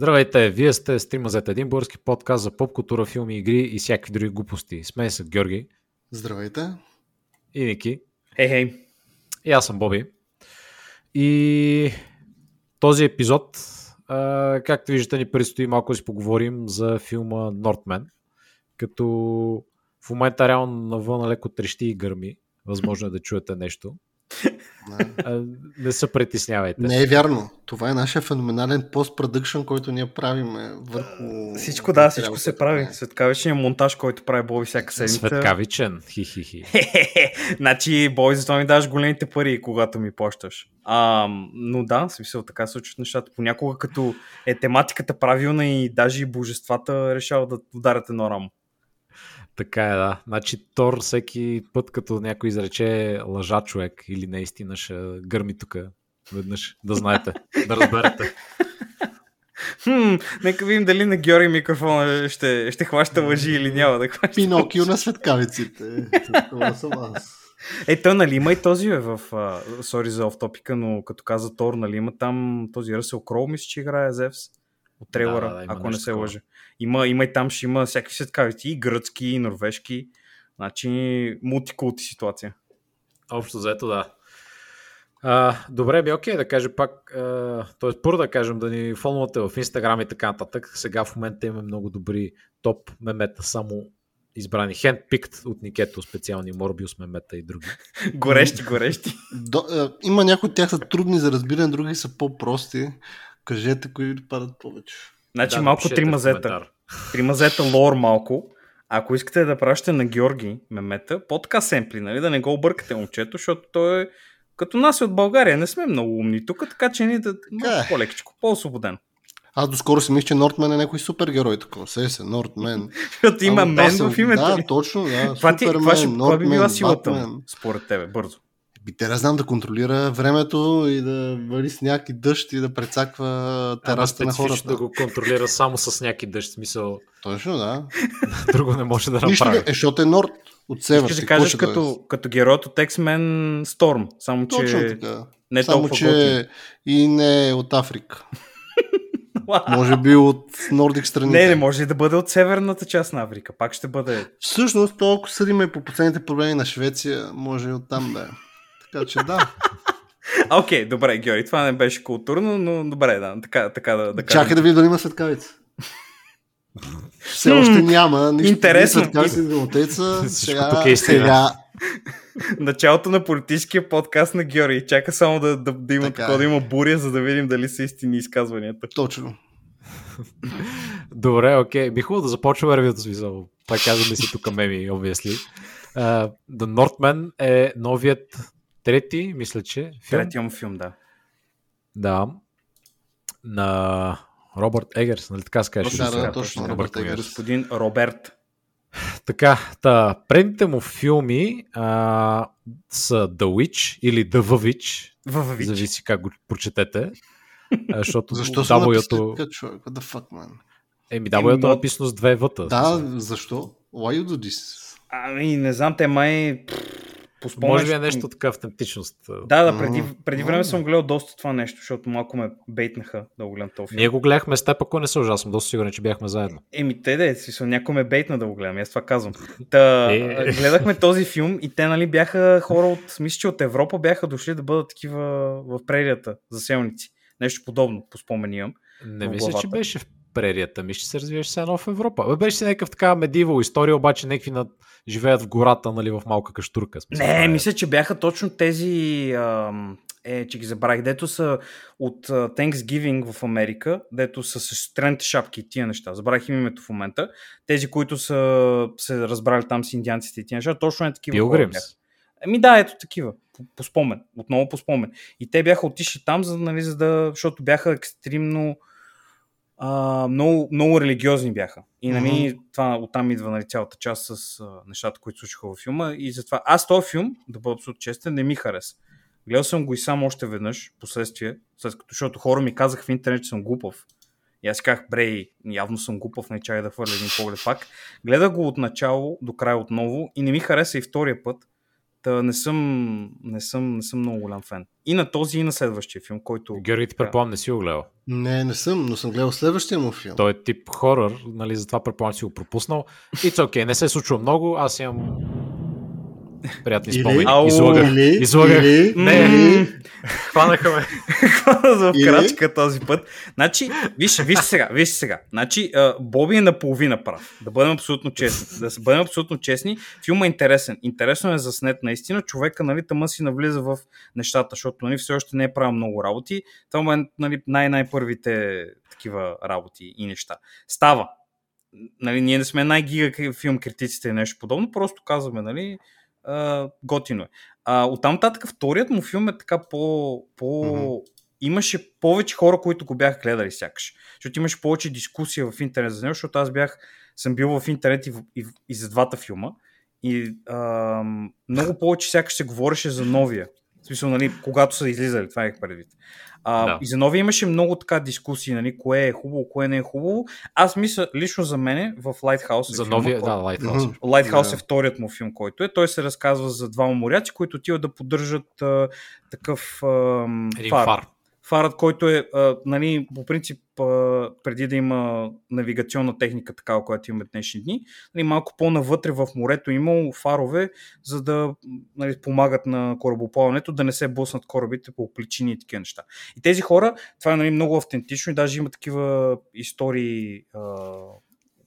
Здравейте, вие сте с 3 мазета, един български подкаст за поп култура, филми, игри и всякакви други глупости. С мен са Георги. Здравейте. И Ники. Хей. И аз съм Боби. И този епизод, както виждате, ни предстои малко да си поговорим за филма Northman, като в момента реално навън леко трещи и гърми. Възможно е да чуете нещо. Не се притеснявайте. Не е вярно. Това е нашия феноменален постпродъкшън, който ние правим върху... Всичко се прави. Светкавичният монтаж, който прави Боби всяка седмица. Светкавичен. Хи-хи-хи. Значи, Боби, затова ми даваш големите пари, когато ми плащаш. Но да, смисъл, така се случват нещата. Понякога, като е тематиката правилна и даже и божествата решават да ударят едно рамо. Така е, да. Значи Тор всеки път, като някой изрече лъжа човек или наистина ще гърми тук веднъж, да знаете, да разберете. Нека видим дали на Георги микрофона ще хваща лъжи или няма да хваща. Пинокио на светкавиците. Това съм аз. Той нали има и този сори за офтопика, но като каза Тор, нали има там този Ръсел Кроу, мисля, че играе Зевс. От трейлера, да, ако не се лъжа. Има и там ще има всякакви светкавици, и гръцки, и норвежки. Значи мултикулти ситуация. Общо заето, да. Добре, окей, да кажем пак, т.е. първо да кажем да ни фолвате в Инстаграм и така нататък. Сега в момента имаме много добри топ мемета, само избрани. Handpicked от Никето, специални Морбиус мемета и други. горещи. Има някои от тях са трудни за разбиране, други са по-прости. Кажете, кои ви падат повече. Значи да, малко три мазета лор малко. Ако искате да пращате на Георги мемета, по-така семпли, нали? Да не го объркате момчето, защото той е като нас е от България. Не сме много умни тук, така че ние да малко по-лекичко, по-освободен. Аз доскоро си мисля, че Нортмен е някой супергерой. Такова. Се, Нортмен. Като има мен в името. Да, точно. Да. Супермен, Нортмен. Според тебе, бързо. Тера знам да контролира времето и да вали сняг и дъжд и да прецаква терасата на хората. Да го контролира само с сняг и дъжд, смисъл. Точно, да. Друго не може да направи. Нищо, защото е Норд от север. Ще кажеш като героят от X-Men Storm, само че точно така. Не само, толкова че и не е от Африка. Може би от Нордик страните. Не, може да бъде от северната част на Африка. Пак ще бъде. Всъщност, толкова съдим и по последните проблеми на Швеция, може и оттам да е. Така че да. Окей, добре, Георги, това не беше културно, но добре, да. Така да кажем. Чакай да видя дали има светкавица. Все още няма. Нищо, интересно. Светкавица и отеца. Сега. Началото на политическия подкаст на Георги. Чака само да има така, да има буря, за да видим дали са истини изказванията. Точно. Добре, окей. Би хубаво да започваме ревюто с визово. Това казваме си тук меми, обясли. The Northman е новият трети, мисля, че филм. Третия му филм, да. Да. На Робърт Егърс, нали така се кажеш? Да, точно. Робърт Егърс. Господин Робърт. Така, предните му филми са The Witch или The Witch. Зависи как го прочетете. Защо са написали така човек? What the fuck, man? W-то е написано с 2 въта. Да, защо? Why you do this? Ами, не знам, те май... Може би е нещо така автентичност. Да, преди време съм гледал доста това нещо, защото малко ме бейтнаха да го гледам този филм. Ние го гледахме с теб, ако не се ужасно, съм доста сигурен, че бяхме заедно. Някой ме бейтна да го гледам, аз това казвам. Гледахме този филм и те, нали, бяха хора мисля, че от Европа бяха дошли да бъдат такива в прерията, заселници. Нещо подобно, по спомен имам. Не мисля, че беше в прерията, мисля, че се развиваш се едно в Европа. Беше си някакъв така медивал история, обаче някакви живеят в гората, нали, в малка каштурка. Не, мисля, че бяха точно тези, че ги забравих, дето са от Thanksgiving в Америка, дето са с трените шапки и тия неща. Забравих им името в момента. Тези, които са се разбрали там с индианците и тия неща, точно е такива. Пилгримс. Ами да, ето такива. По спомен. Отново по спомен. И те бяха отишли там, за да, защото бяха екстремно много, много религиозни бяха. И нали, това оттам идва, нали, цялата част с нещата, които случиха във филма. И затова аз този филм, да бъда абсолютно честен, не ми хареса. Гледал съм го и сам още веднъж, последствие, защото хора ми казаха в интернет, че съм глупав. И аз казах, явно съм глупав, не чакай да хвърля един поглед пак. Гледах го от начало до края отново и не ми хареса и втория път. Та не съм много голям фен. И на този, и на следващия филм, който... Георги, ти предполагам, не си го гледал. Не съм, но съм гледал следващия му филм. Той е тип хорър, нали, затова предполагам, си го пропуснал. It's okay, не се е случило много, аз имам приятни спомени. Излагах. Не, хванаха ме. Хванаха в крачка този път. Значи, вижте сега. Значи, Боби е наполовина прав. Да бъдем абсолютно честни. Филмът е интересен. Интересно е заснет наистина. Човека, нали, тъма си навлиза в нещата, защото нали, все още не е правил много работи. Това е нали, най-първите такива работи и неща. Става. Нали, ние не сме най-гига филм критиците и нещо подобно, просто казваме, нали, готино е. Оттам нататък вторият му филм е така по... Имаше повече хора, които го бяха гледали сякаш. Защото имаше повече дискусия в интернет за него, защото аз съм бил в интернет и за двата филма. И много повече сякаш се говореше за новия. В смисъл, нали, когато са излизали, това имах предвид. Да. И за новия имаше много така дискусии, нали, кое е хубаво, кое не е хубаво. Аз мисля, лично за мене, в Lighthouse... За новия, да, Lighthouse. Lighthouse е вторият му филм, който е. Той се разказва за двама моряци, които отиват да поддържат такъв фар. Фарът, който е, нали, по принцип, преди да има навигационна техника, такава, която имаме днешни дни, нали, малко по-навътре в морето имало фарове, за да нали, помагат на корабоплаването, да не се блъснат корабите по плечини и такива неща. И тези хора, това е нали, много автентично и даже има такива истории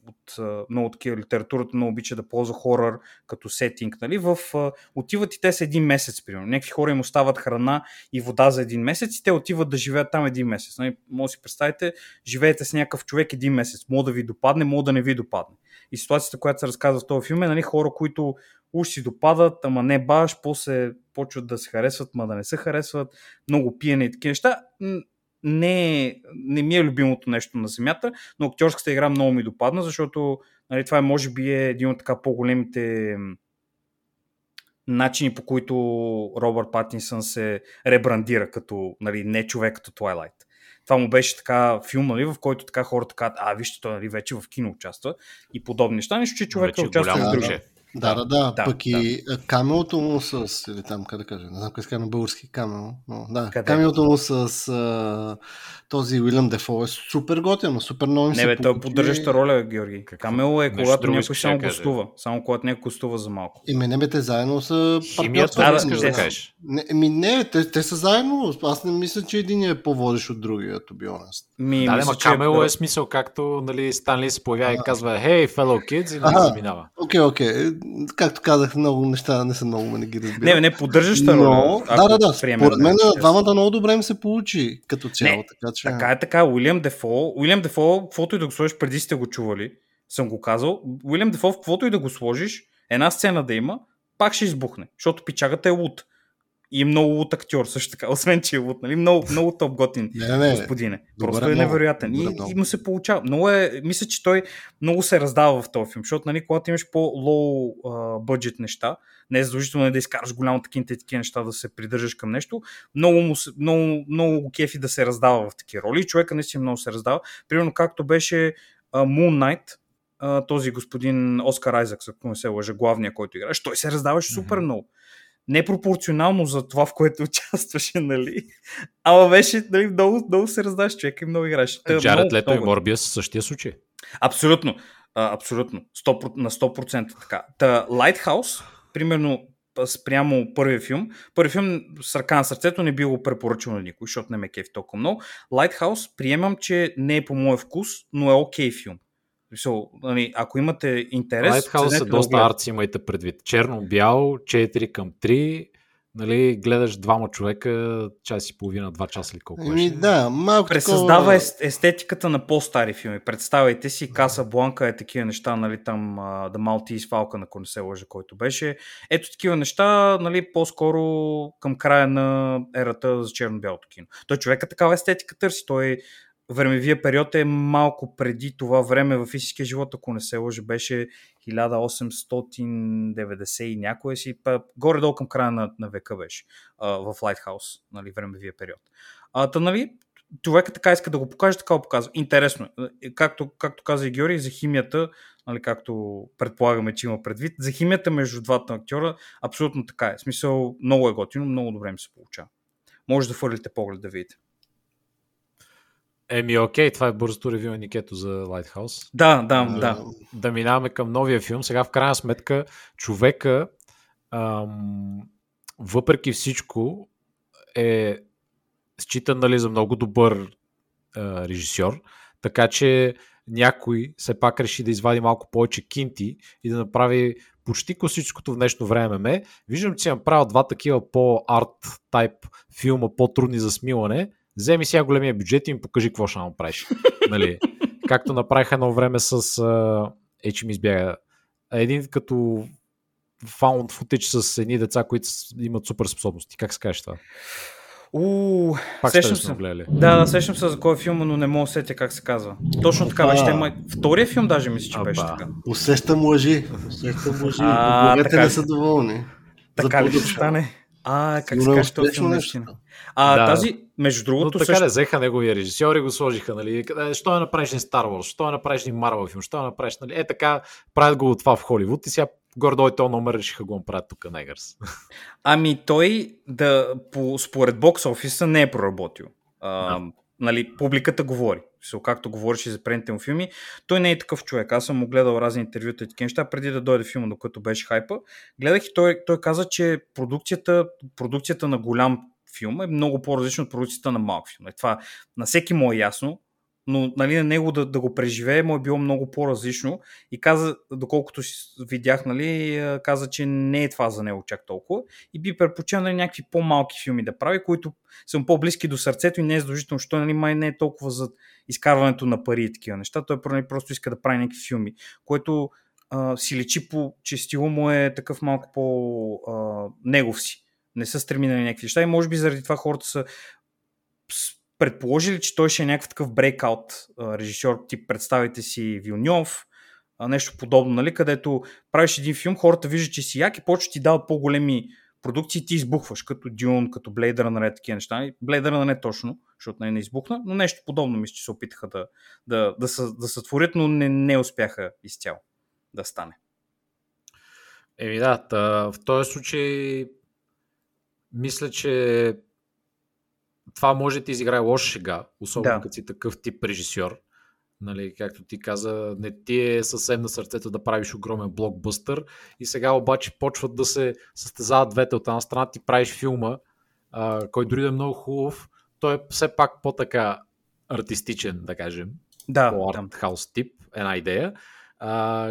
от много такива литературата, много обича да ползва хорър като сетинг. Нали? Отиват и те са един месец, примерно. Някакви хора им остават храна и вода за един месец и те отиват да живеят там един месец. Нали? Може да си представите, живеете с някакъв човек един месец. Мога да ви допадне, мога да не ви допадне. И ситуацията, която се разказва в този филм е нали, хора, които уж си допадат, ама не баш, после почват да се харесват, ма да не се харесват, много пиене и такива неща. Не ми е любимото нещо на земята, но актьорската игра много ми допадна, защото нали, това може би е един от така по-големите начини, по които Робърт Патинсън се ребрандира като нали, не човек като Twilight. Това му беше така филм, нали, в който така хората казват, вижте, той нали, вече в кино участва и подобни неща, нещо, че човека участва в друже. Да. Пък и камелото му с... Или там, как да кажа, не знам как се казва на български камел. Но, да, камелото му с този Уилям Дефо е супер готен, супер много им се покупи. Той поддържаща роля, Георги. Камело е когато някой само гостува. Само когато някой гостува за малко. Те заедно са партньорства. Те са заедно. Аз не мисля, че един е по-водиш от другия, to be honest. Камело е смисъл, както нали, Станли се появява и казва Hey, fellow kids, и не заминава. Окей. Както казах, много неща не са много, ме не ги разбира. Не поддържаща роля. Да. Според мен двамата много добре им се получи като цяло. Така е. Уилям Дефо, каквото и да го сложиш, преди сте го чували, съм го казал. Уилям Дефо, каквото и да го сложиш, една сцена да има, пак ще избухне, защото пичагата е лут. И е много лут актьор, също така. Освен, че е лут, нали? Много топ готин, господине. Просто е невероятен. И му се получава. Мисля, че той много се раздава в този филм, защото, нали, когато имаш по-лоу бъджет неща, не е задължително да изкараш голямо такива неща, да се придържаш към нещо. Много кефи да се раздава в такива роли. Човека наистина много се раздава. Примерно както беше Moon Knight, този господин Оскар Айзак, ако не се лъжа, главния, който играеш, той се раздаваше супер много. Непропорционално за това, в което участваше, нали? Ама беше, нали, много се раздаваш човек и много играеш. Джаред Лето и Морбиус в същия случай. Абсолютно. 100%, на 100% така. The Lighthouse, примерно спрямо първият филм с ръка на сърцето не би го препоръчал на никой, защото не ме кефи толкова много. Lighthouse приемам, че не е по моя вкус, но е окей филм. Ако имате интерес... Лайтхаус е доста арци, имайте предвид. Черно-бял, 4:3, нали, гледаш двама човека, час и половина, 2 часа или колко беше. Пресъздава естетиката на по-стари филми. Представяйте си, Каса Бланка е такива неща, нали, там The Maltese Falcon, ако не се лъжа, който беше. Ето такива неща, нали, по-скоро към края на ерата за черно-бялото кино. Той човека такава естетика търси, той времевия период е малко преди това време в истинския живот, ако не се лъжа, беше 1890 и някое си, горе-долу към края на века беше в Lighthouse, нали, времевия период. Нали, човека така иска да го покаже, така го показва. Интересно, както каза и Георги, за химията нали, както предполагаме, че има предвид. За химията между двата актьора абсолютно така е. В смисъл, много е готино, много добре ми се получава. Може да фърлите поглед да видите. Еми, окей, това е бързото ревю на Никето за Lighthouse. Да. Да минаваме към новия филм. Сега в крайна сметка човека въпреки всичко е считан, нали, за много добър режисьор, така че някой все пак реши да извади малко повече кинти и да направи почти класическото в днешно време ме. Виждам, че си направил два такива по-арт тайп филма, по-трудни за смилане. Вземи сега големия бюджет и им покажи какво ще направиш. Нали? Както направиха едно време с един като found footage с едни деца, които имат супер способности. Как се кажеш това? Пак сещам се. Да, сещам се за кой филм, но не мога да сетя как се казва. Точно така, вече има втория филм, даже мисля, че беше така. Усещам лъжи. Боговете не са доволни. Така ли ще стане? Как се каже този филм наистина? Тази, между другото... Но така да взеха неговия режисьор и го сложиха, нали? Що я направиш на Star Wars? Що я направиш на Marvel филм? Що я направиш, нали? Така, правят го от това в Холивуд и сега гордой този номер решиха го направят тук на Егърс. Ами той според бокс офиса не е проработил. Нали, публиката говори. Както говориш и за предните му филми, той не е такъв човек. Аз съм му гледал разни интервюта и такива неща, преди да дойде филма, докато беше хайпа. Гледах и той каза, че продукцията на голям филм е много по-различна от продукцията на малък филм. Това на всеки му е ясно, но, нали, на него да го преживее му е било много по-различно и каза, доколкото видях, нали, каза, че не е това за него чак толкова и би предпочел, нали, някакви по-малки филми да прави, които са по-близки до сърцето и не е задължително, защото, нали, май не е толкова за изкарването на пари и такива неща, той, нали, просто иска да прави някакви филми, което си лечи по, че стила му е такъв малко по-негов си, не са стреминали някакви неща и може би заради това хората са предположили, че той ще е някакъв такъв брейкаут режисьор, тип представите си Вилньов, нещо подобно, нали, където правиш един филм, хората виждат, че си як и почва ти дават по-големи продукции, ти избухваш, като Дюн, като Blade Runner, такива неща. Blade Runner не точно, защото не избухна, но нещо подобно мисля, че се опитаха да сътворят, но не успяха изцяло да стане. Еми да, в този случай мисля, че това може да ти изиграе лоша шега, особено като си такъв тип режисьор. Нали, както ти каза, не ти е съвсем на сърцето да правиш огромен блокбъстър и сега обаче почват да се състезават двете. От една страна ти правиш филма, който дори да е много хубав, той е все пак по-така артистичен, да кажем, по-артхаус тип, една идея,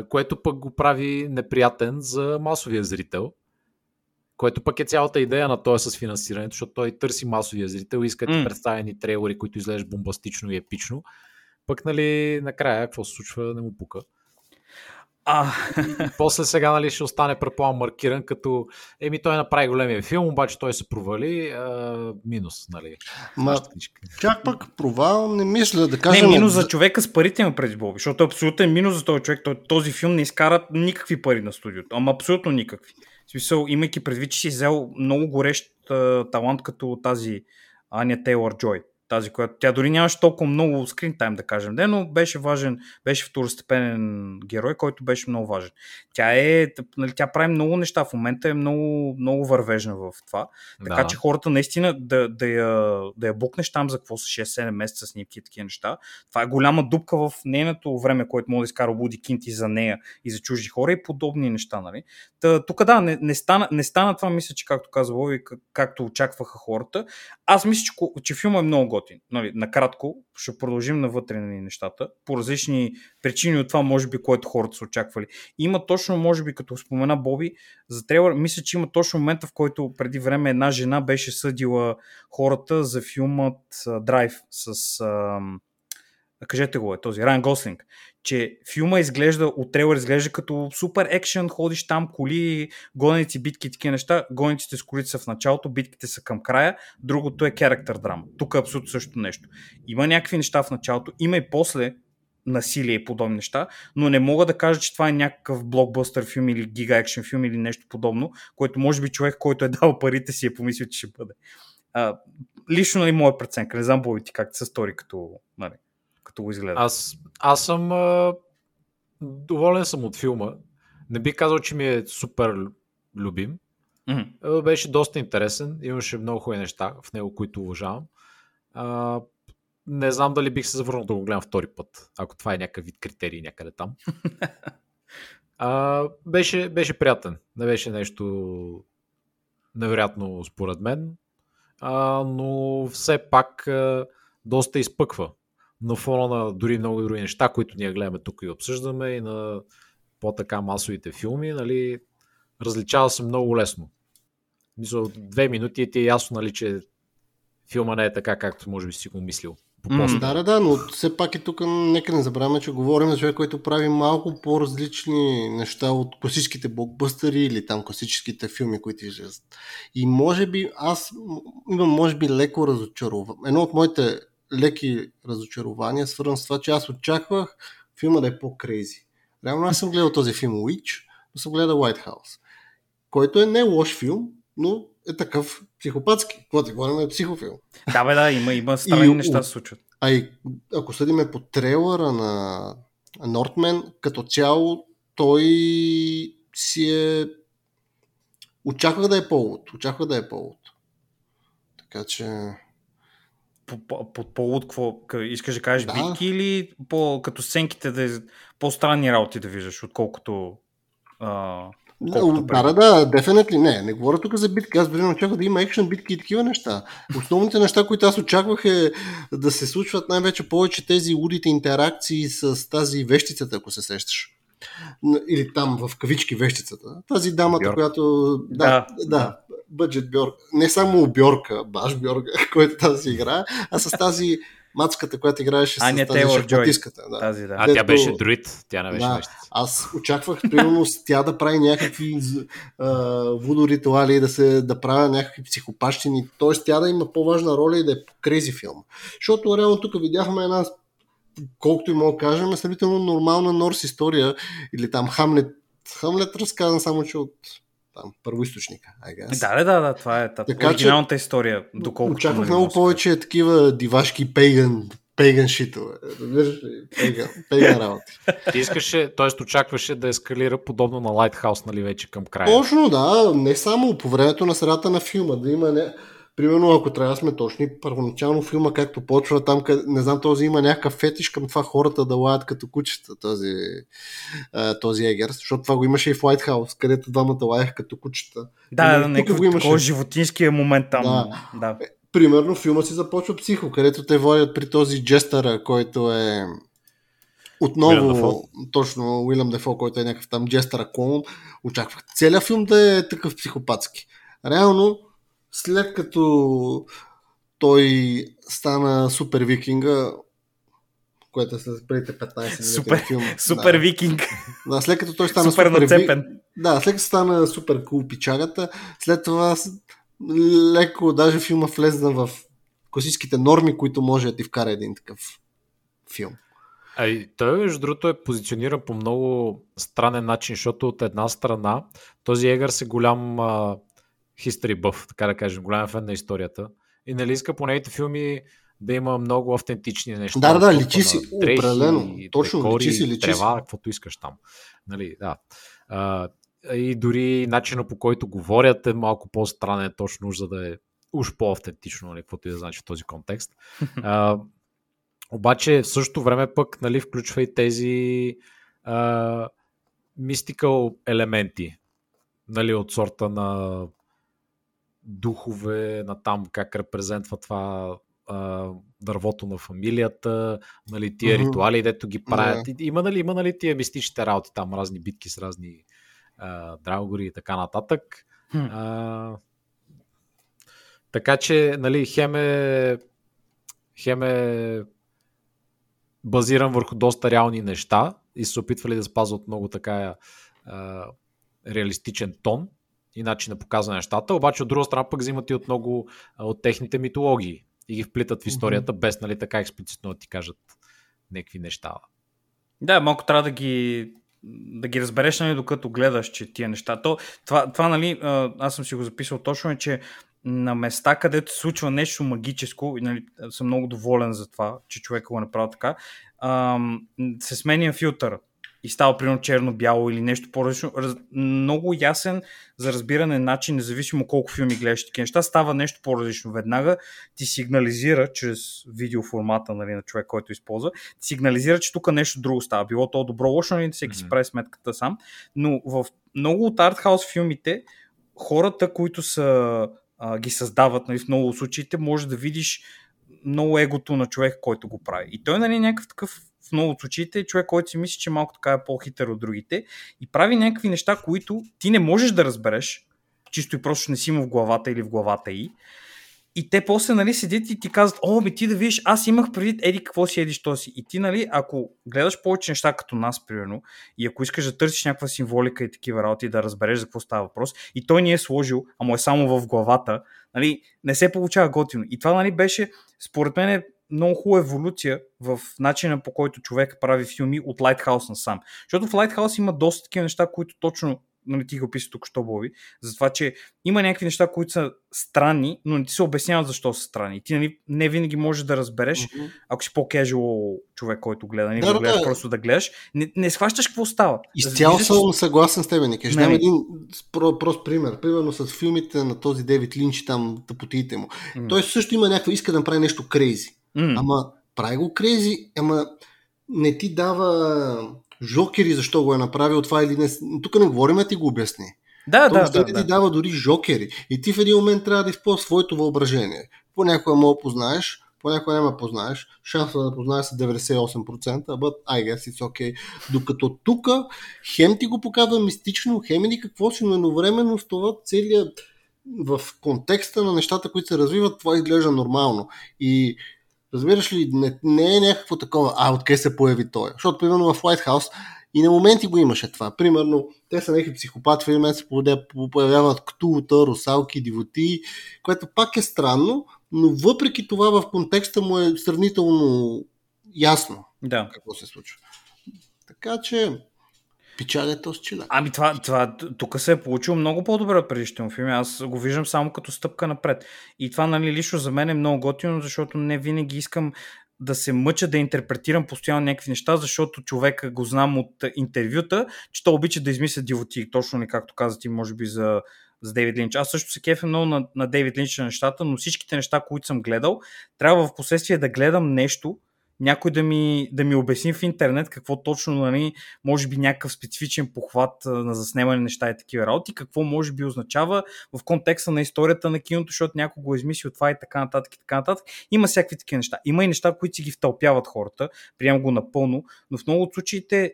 което пък го прави неприятен за масовия зрител. Което пък е цялата идея на този с финансирането, защото той търси масовия зрител, искат и представени трейлери, които изглеждат бомбастично и епично. Пък, нали, накрая, какво се случва, не му пука. После сега, нали, ще остане, предполагам, маркиран като той направи големия филм, обаче той се провали, минус, нали. Чак пък провал не мисля да кажем. Не, минус за човека с парите има преди Боби, защото е абсолютен минус за този човек. Този филм не изкара никакви пари на студиото, ама абсолютно никакви. В смисъл, имайки предвид, че си взел много горещ талант като тази Аня Тейлър-Джой. Тази, която тя дори нямаше толкова много скрин тайм, да кажем, но беше важен, беше второстепенен герой, който беше много важен. Тя прави много неща, в момента е много, много вървежна в това, така че хората наистина да я букнеш там за какво са 6-7 месеца снимки и такива неща. Това е голяма дупка в нейното време, което може да изкара луди кинти за нея и за чужди хора и подобни неща, нали? Тук не стана това, мисля, че както каза Лови, както очакваха хората. Аз мисля, че филма е много готин. Нали, накратко, ще продължим навътре на нещата, по различни причини от това, може би, което хората са очаквали. Има точно, може би, като спомена Боби, за трейлър, мисля, че има точно момента, в който преди време една жена беше съдила хората за филмът Драйв с... кажете го, този Райан Гослинг, че филма изглежда, от трейлър изглежда като супер екшен, ходиш там, коли, гоници, битки и такива неща, гониците с колите са в началото, битките са към края, другото е керактер драма. Тук е абсолютно също нещо. Има някакви неща в началото, има и после насилие и подобни неща, но не мога да кажа, че това е някакъв блокбъстър филм или гига екшен филм или нещо подобно, което може би човек, който е дал парите си е помислил, че ще бъде. Лично, нали, моя преценка, не знам Боби ти как се стори като, нали, като го изгледа. Аз съм доволен съм от филма. Не би казал, че ми е супер любим. Mm-hmm. Беше доста интересен. Имаше много хубави неща в него, които уважавам. Не знам дали бих се завърнал да го гледам втори път, ако това е някакъв вид критерий някъде там. Беше приятен. Не беше нещо невероятно според мен, но все пак доста изпъква на фона на дори много други неща, които ние гледаме тук и обсъждаме, и на по-така масовите филми, нали, различава се много лесно. Мисля, 2 минути ти е ясно, нали, че филма не е така, както може би си го мислил. Да, но все пак и тук нека не забравяме, че говорим за човек, който прави малко по-различни неща от класическите блокбъстъри или там класическите филми, които излизат. И може би аз имам леко разочарован. Едно от моите леки разочарования свързано с това, че аз очаквах филма да е по-крейзи. Реално аз съм гледал този филм Witch, но съм гледал Lighthouse, който е не лош филм, но е такъв психопатски. Какво ти говорим, е психофилм. Да, бе, да, има странни неща се случват. А и ако съдиме по трейлъра на Northman, като цяло той си е... Очаквах да е по-луд. Така че... Под по-луд, какво искаш да кажеш, да. Битки или като сценките да е по-странни работи да виждаш, отколкото... Да, дефинитли не. Не говоря тук за битки. Аз дори не очаквах да има екшен битки и такива неща. Основните неща, които аз очаквах е да се случват най-вече повече тези лудите интеракции с тази вещицата, ако се сещаш. Или там в кавички вещицата. Тази дамата, Бьорк. Която... Да. Бъджет Бьорк. Не само Бьорка, баш Бьорка, който тази игра, а с тази мацката, която играеше с Аня Тейлър-Джой. Да. А тя беше друид, тя не беше вещица. Аз очаквах примерно тя да прави някакви вудо ритуали, да правя някакви психопащини, т.е. тя да има по-важна роля и да е крейзи филм. Защото реално тук видяхме една, колкото и мога кажем, сравнително нормална норс история или там Хамлет разказан само, че от там първоизточника. Да, това е оригиналната история. Очаквах много повече такива дивашки пейган шитове. Пейган работи. Ти искаше, т.е. очакваше да ескалира подобно на Lighthouse, нали, вече към края. Точно, да. Не само по времето на средата на филма. Да има примерно, ако трябва да сме точни, първоначално филма, както почва там, не знам, този има някакъв фетиш към това хората да лаят като кучета, този Егърс, защото това го имаше и в Lighthouse, където двамата лаяха като кучета. Да, някакъв животинския момент там. Да. Примерно филма си започва Психо, където те водят при този джестъра, който е отново, точно Уилям Дефо, който е някакъв там джестъра клон. Очаквах целият филм да е такъв психопатски. Реално, след като той стана супер викинга, което са предите 15 филма. Супер викинг. Да, след като той стана супер нацепен. Да, след като стана супер кул пичагата, след това леко даже филма влезна в класическите норми, които може да ти вкара един такъв филм. Той, между другото, е позициониран по много странен начин, защото от една страна този Егърс е голям history buff, така да кажем, голям фен на историята. И нали иска по нейните филми да има много автентични неща. Да, личи си, определено. Точно, личи си. Трева, каквото искаш там. Нали, да. И дори начина, по който говорят, е малко по-странен, точно, за да е уж по-автентично, нали, каквото и да значи в този контекст. Обаче в същото време пък, нали, включва и тези мистикал елементи, нали, от сорта на духове, на там как репрезентва това дървото на фамилията, нали, тия ритуали, дето ги правят. Yeah. Има, нали, тия мистичните работи, там разни битки с разни драгори и така нататък. Така че, нали, хем е базиран върху доста реални неща и се опитвали да спазват много така реалистичен тон и начин да показва нещата, обаче от друга страна пък взимат и от много от техните митологии и ги вплитат в историята, без, нали, така експлицитно да ти кажат някакви неща. Да, малко трябва да ги разбереш, нали, докато гледаш, че тия неща. Това, нали, аз съм си го записал точно, че на места, където се случва нещо магическо, нали, съм много доволен за това, че човека го направи така, се сменя филтъра. и става примерно черно-бяло или нещо по-различно. Много ясен за разбиране начин, независимо колко филми гледаш такива неща, става нещо по-различно. Веднага ти сигнализира чрез видеоформата, нали, на човек, който използва, ти сигнализира, че тук нещо друго става. Било то добро, лошо, нали, всеки си прави сметката сам. Но в много от артхаус филмите хората, които са, ги създават, нали, в много случаите, може да видиш много егото на човек, който го прави. И той, нали, някакъв такъв в много от случаите е човек, който си мисли, че малко така е по-хитър от другите и прави някакви неща, които ти не можеш да разбереш, чисто и просто не си му в главата или в главата й. И те после, нали, седят и ти казват: "О, бе, ти да видиш, аз имах предвид, еди какво си, еди що си." И ти, нали, ако гледаш повече неща като нас, примерно, и ако искаш да търсиш някаква символика и такива работи, да разбереш за какво става въпрос, и той ни е сложил, а му е само в главата, нали, не се получава готино. И това, нали, беше, според мен, много хубава еволюция в начина, по който човек прави филми от Lighthouse насам. Защото в Lighthouse има доста такива неща, които точно, нали, ти го писа тук, що Боби, за това, че има някакви неща, които са странни, но не ти се обясняват защо са странни. Ти, нали, не винаги можеш да разбереш, ако си по-кежуал човек, който гледа, нали, да гледаш, просто да гледаш, не схващаш какво става. Изцяло съм съгласен с теб, Ники. Ще дам един прост пример. Примерно с филмите на този Дейвид Линч, там тъпотиите му. Той също има някаква, иска да прави нещо крейзи. Ама прави го крейзи, ама не ти дава жокери защо го е направил това или не. Тук не говорим, а ти го обясни. Да. Ти дава дори жокери. И ти в един момент трябва да използваш своето въображение. Понякога мога познаеш, понякога няма познаеш. Шансът да познаеш са 98%, but I guess it's okay. Докато тук хем ти го показва мистично, хем или какво си, но едновременно с това целият в контекста на нещата, които се развиват, това изглежда нормално. И разбираш ли, не е някакво такова, откъде се появи той. Защото, примерно, в Lighthouse и на моменти го имаше това. Примерно, те са някакви психопати, в един момент се появяват ктулта, русалки, дивоти, което пак е странно, но въпреки това в контекста му е сравнително ясно какво се случва. Така че печалето с чина. Ами това тук се е получило много по-добре от предишния филм. Аз го виждам само като стъпка напред. И това, нали, лично за мен е много готино, защото не винаги искам да се мъча да интерпретирам постоянно някакви неща, защото човека го знам от интервюта, че той обича да измисля дивоти. Точно ли, както каза ти, може би за Дейвид Линч. Аз също се кефя много на Дейвид Линч на нещата, но всичките неща, които съм гледал, трябва в последствие да гледам нещо, някой да ми обясни в интернет какво точно, нали, може би някакъв специфичен похват на заснемане неща и такива работи, какво може би означава в контекста на историята на киното, защото някой го е измислил това и така нататък и така нататък. Има всякакви такива неща. Има и неща, които си ги втълпяват хората, приемам го напълно, но в много от случаите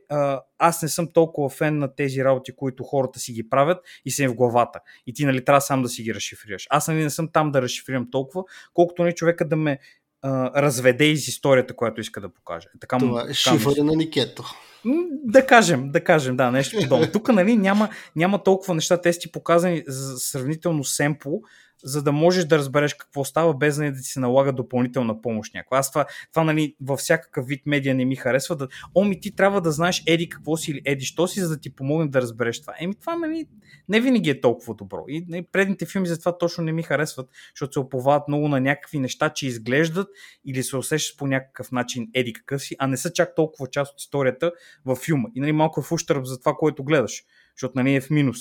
аз не съм толкова фен на тези работи, които хората си ги правят и са им в главата. И ти, нали, трябва сам да си ги разшифрираш. Аз, нали, не съм там да разшифрирам толкова, колкото, нали, човека да ме разведе из историята, която иска да покаже. Така, това е шифъра на Никето. Да кажем, да, нещо подобно. Тук, нали, няма толкова неща, те са ти показани сравнително семпло, за да можеш да разбереш какво става, без да ти се налага допълнителна помощ някаква. Аз това, нали, във всякакъв вид медиа не ми харесва. Ти трябва да знаеш еди какво си или еди що си, за да ти помогне да разбереш това. Това, нали, не винаги е толкова добро. И, нали, предните филми затова точно не ми харесват, защото се оповават много на някакви неща, че изглеждат или се усещат по някакъв начин еди какъв си, а не са чак толкова част от историята във филма. И, нали, малко е в ущърб за това, което гледаш, защото, нали, е в минус.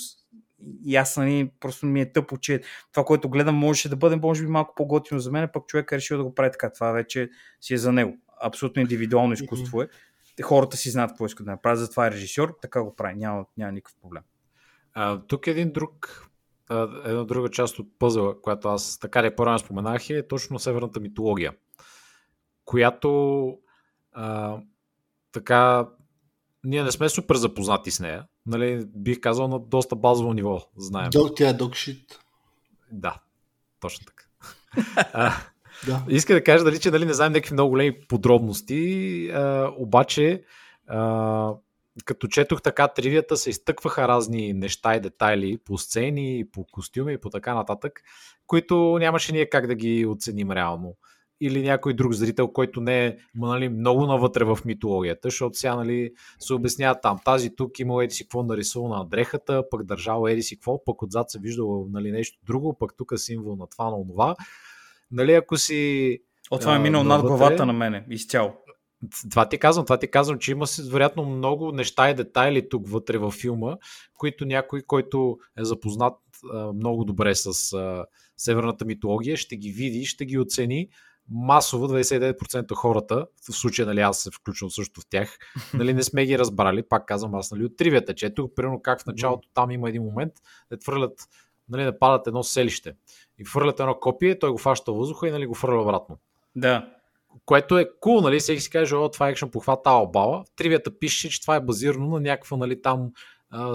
И аз, нали, просто ми е тъпо, че това, което гледам, можеше да бъде, може би, малко по-готино за мен, пък човек е решил да го прави така. Това вече си е за него. Абсолютно индивидуално изкуство е. Хората си знаят какво искат да направят, затова е режисьор, така го прави, няма никакъв проблем. Тук е една друга част от пъзела, която аз така ли по-рано споменах, е точно северната митология, която така ние не сме супер запознати с нея. Нали, бих казал, на доста базово ниво знаем. Тя е докшит. Да, точно така. Иска да кажа, дали, че, нали, не знаем някакви много големи подробности, обаче като четох така тривията, се изтъкваха разни неща и детайли по сцени, по костюми и по така нататък, които нямаше ние как да ги оценим реално. Или някой друг зрител, който не е, нали, много навътре в митологията, защото сега, нали, се обяснява там. Тази тук имал еди си какво нарисувано на дрехата, пък държал еди си какво, пък отзад се виждало, нали, нещо друго, пък тук е символ на това, на онова. Нали, ако си... това е минал навътре, над главата на мене, изцяло. Това ти казвам, че има вероятно много неща и детайли тук вътре във филма, които някой, който е запознат много добре с северната митология, ще ги види, ще ги оцени. Масово 29% хората, в случая, нали, аз се включвам също в тях, нали, не сме ги разбрали, пак казвам аз, нали, от тривията, че тук, примерно как в началото там има един момент, да твърлят, нали, да падат едно селище и фърлят едно копие, той го фаща въздуха и, нали, го фърля обратно. Да. Което е кул, нали, всеки си каже, о, това е екшен похват, а обала. В тривията пише, че това е базирано на някаква, нали, там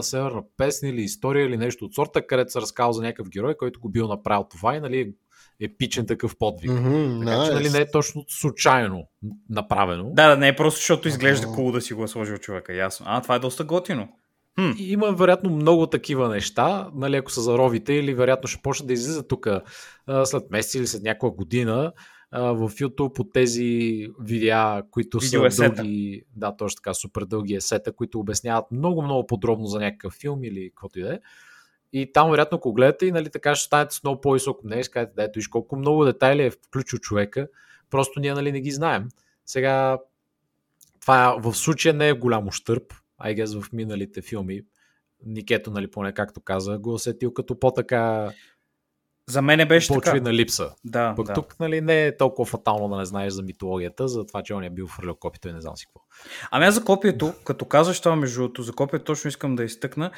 северна песен или история или нещо от сорта, където се разказва за някакъв герой, който го бил направил това и, нали, епичен такъв подвиг. Така че, нали, не е точно случайно направено. Да, не е просто, защото изглежда кул да си го сложил човека, ясно. Това е доста готино. Има вероятно много такива неща, нали, ако са заровите или вероятно ще почне да излиза тук след месец или след някоя година в YouTube от тези видеа, които са дълги, да, точно така, супер дълги есета, които обясняват много-много подробно за някакъв филм или каквото и да е. И там, вероятно, ако гледате, нали, така ще станете с много по-високо мнение, скажете, да, ето виж колко много детайли е включил човека, просто ние, нали, не ги знаем. Сега, това в случая не е голям ущърб, I guess в миналите филми, Никето, нали, поне както каза, го усетил като по-така... За мен беше така. По-очевидна липса. Да, пък да. Тук, нали, не е толкова фатално да не знаеш за митологията, за това, че он е бил фърлял копието и не знам си какво. Ами аз за копието, като казваш това между другото, за копието точно искам да изтъкна,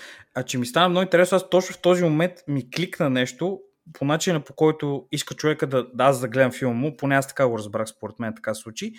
че ми стана много интересно, аз точно в този момент ми кликна нещо, по начина по който иска човека да аз да гледам филма му, поне аз така го разбрах, според мен така се случи.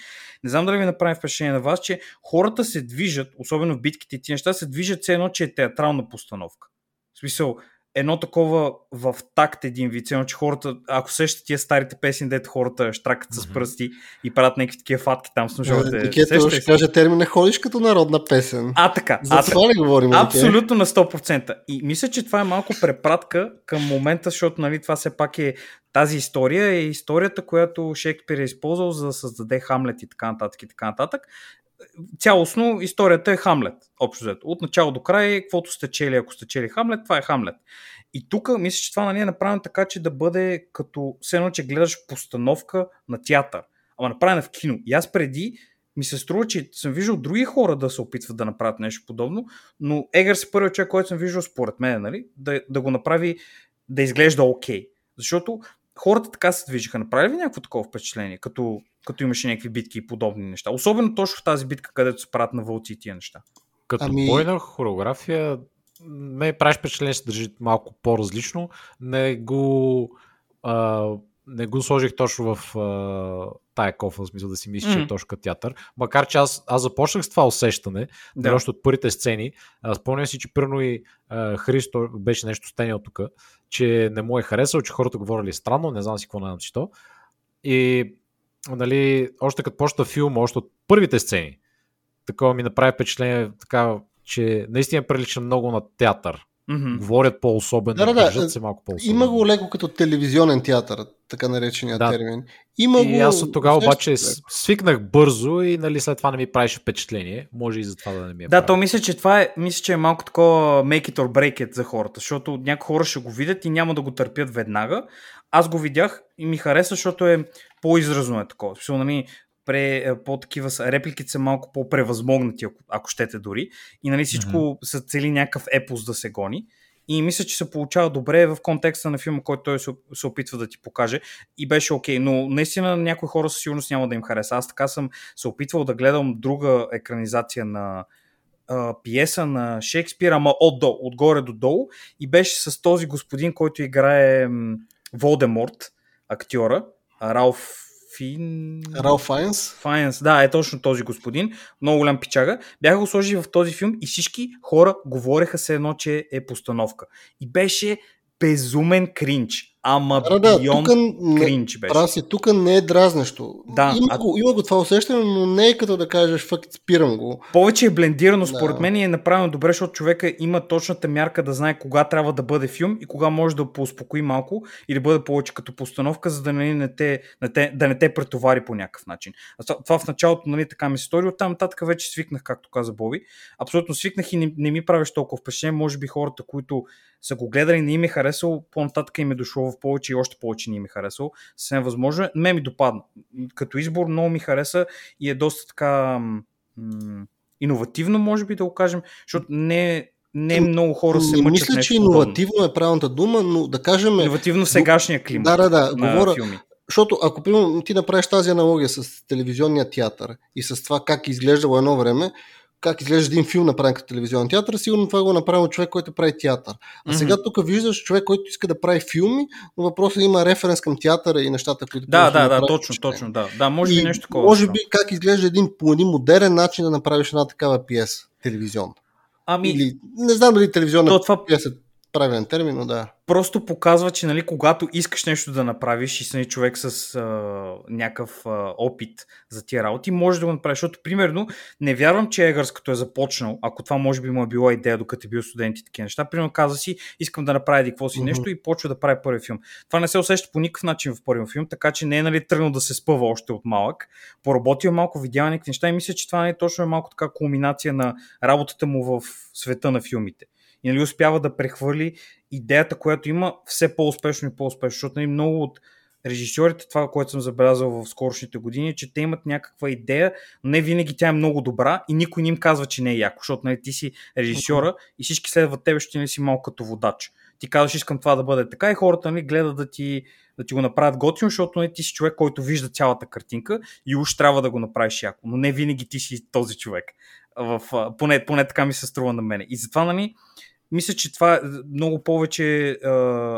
Не знам дали ви направим впечатление на вас, че хората се движат, особено в битките и тези неща, се движат все едно, че е театрална постановка. В смисъл, едно такова в такт един вид, едно, че хората, ако сещате тия старите песни, дето хората штракат с пръсти и правят някакви такива фатки там с ножовете. Никето ще каже термина ходиш като народна песен. Така. За това ли говорим? Абсолютно на 100%. И мисля, че това е малко препратка към момента, защото, нали, това все пак е тази история, е историята, която Шекспир е използвал, за да създаде Хамлет и така нататък и така нататък. Цялостно историята е Хамлет, общо взето. От начало до край, каквото сте чели, ако сте чели Хамлет, това е Хамлет. И тук мисля, че това, нали, е направено така, че да бъде като все едно, че гледаш постановка на театър, ама направена в кино. И аз преди ми се струва, че съм виждал други хора да се опитват да направят нещо подобно, но Егърс е първият човек, който съм виждал, според мен, нали, да го направи да изглежда окей. Защото хората така се движиха. Направи ли някакво такова впечатление, като имаше някакви битки и подобни неща? Особено точно в тази битка, където се правят на вълци и тия неща. Като бойна хореография ме правиш впечатление, се държи малко по-различно. Не го сложих точно в тая кофа, в смисъл да си мисля, че е точка театър. Макар че аз започнах с това усещане, още от първите сцени. Спомням си, че първо и Христо беше нещо стенял тук, че не му е харесал, че хората говорили странно, не знам си какво, не знам си то. И, нали, още като почна филма, още от първите сцени, такова ми направи впечатление, така, че наистина прилича много на театър. Говорят по-особено, държат се малко по-особено. Има го леко като телевизионен театър, така наречения термин. Има и го... аз от тогава обаче свикнах бързо и, нали, след това не ми правеше впечатление. Може и за това да не ми е правило. То мисля, че това е, малко такова make it or break it за хората, защото някои хора ще го видят и няма да го търпят веднага. Аз го видях и ми хареса, защото е по-изразно е такова. Защото, нали, по-такива репликите са малко по-превъзмогнати, ако щете дори. И, нали, всичко се цели някакъв епос да се гони. И мисля, че се получава добре в контекста на филма, който той се опитва да ти покаже. И беше окей, но наистина някои хора със сигурност няма да им хареса. Аз така съм се опитвал да гледам друга екранизация на пиеса на Шекспир, ама отгоре до долу. И беше с този господин, който играе Волдеморт, актьора, Ралф Файнс, да, е точно този господин, много голям пичага. Бяха го сложили в този филм и всички хора говореха се едно, че е постановка. И беше безумен кринч. Ама бион кринч беше. Тук не е дразнещо. Да, има го това усещане, но не е като да кажеш, факт, спирам го. Повече е блендирано, според мен, и е направено добре, защото човека има точната мярка да знае кога трябва да бъде филм и кога може да поуспокои малко и да бъде повече като постановка, за да не те претовари по някакъв начин. Това в началото, нали, така ми се стори, оттам нататък вече свикнах, както каза Боби. Абсолютно свикнах и не ми правиш толкова впечатление. Може би хората, които са го гледали, не им е харесало, по-нататък им е дошло такова повече и още повече не ми харесало. Съвсем възможно. Ми допадна. Като избор много ми хареса и е доста така иновативно, може би да го кажем, защото не много хора се мъчат нещо. Мисля, че иновативно е правилната дума, но да кажем... Иновативно сегашния климат. Да, говоря... Филми. Защото ако ти направиш тази аналогия с телевизионния театър и с това как изглеждало едно време, как изглежда един филм направен като телевизионен театър, сигурно това го направил човек, който прави театър. А сега тук виждаш човек, който иска да прави филми, но въпросът има референс към театъра и нещата, които... Да, точно. Да, може би нещо такова. Може би как изглежда по един модерен начин да направиш една такава пиеса телевизионна. Или, не знам дали телевизионна пиеса правилен термин, но да. Просто показва, че нали, когато искаш нещо да направиш и си човек с някакъв опит за тия работи, може да го направиш. Защото, примерно, не вярвам, че Егърс, като е започнал, ако това може би му е била идея, докато е бил студент и такива неща, примерно каза си, искам да направя дикво си нещо и почва да прави първи филм. Това не се усеща по никакъв начин в първи филм, така че не е нали, тръгнал да се спъва още от малък. Поработил малко, видял някакви неща и мисля, че това не е точно малко така кулминация на работата му в света на филмите. И нали, успява да прехвърли идеята, която има, все по-успешно и по-успешно, защото нали, много от режисьорите, това, което съм забелязал в скорошните години, е, че те имат някаква идея, но не винаги тя е много добра и никой не им казва, че не е яко, защото нали, ти си режисьора и всички следват тебе, ще не си малко като водач. Ти казваш, искам това да бъде така и хората нали, гледат да ти го направят готино, защото нали, ти си човек, който вижда цялата картинка и уж трябва да го направиш яко, но не винаги ти си този човек. Поне така ми се струва на мене. И затова нали, мисля, че това много повече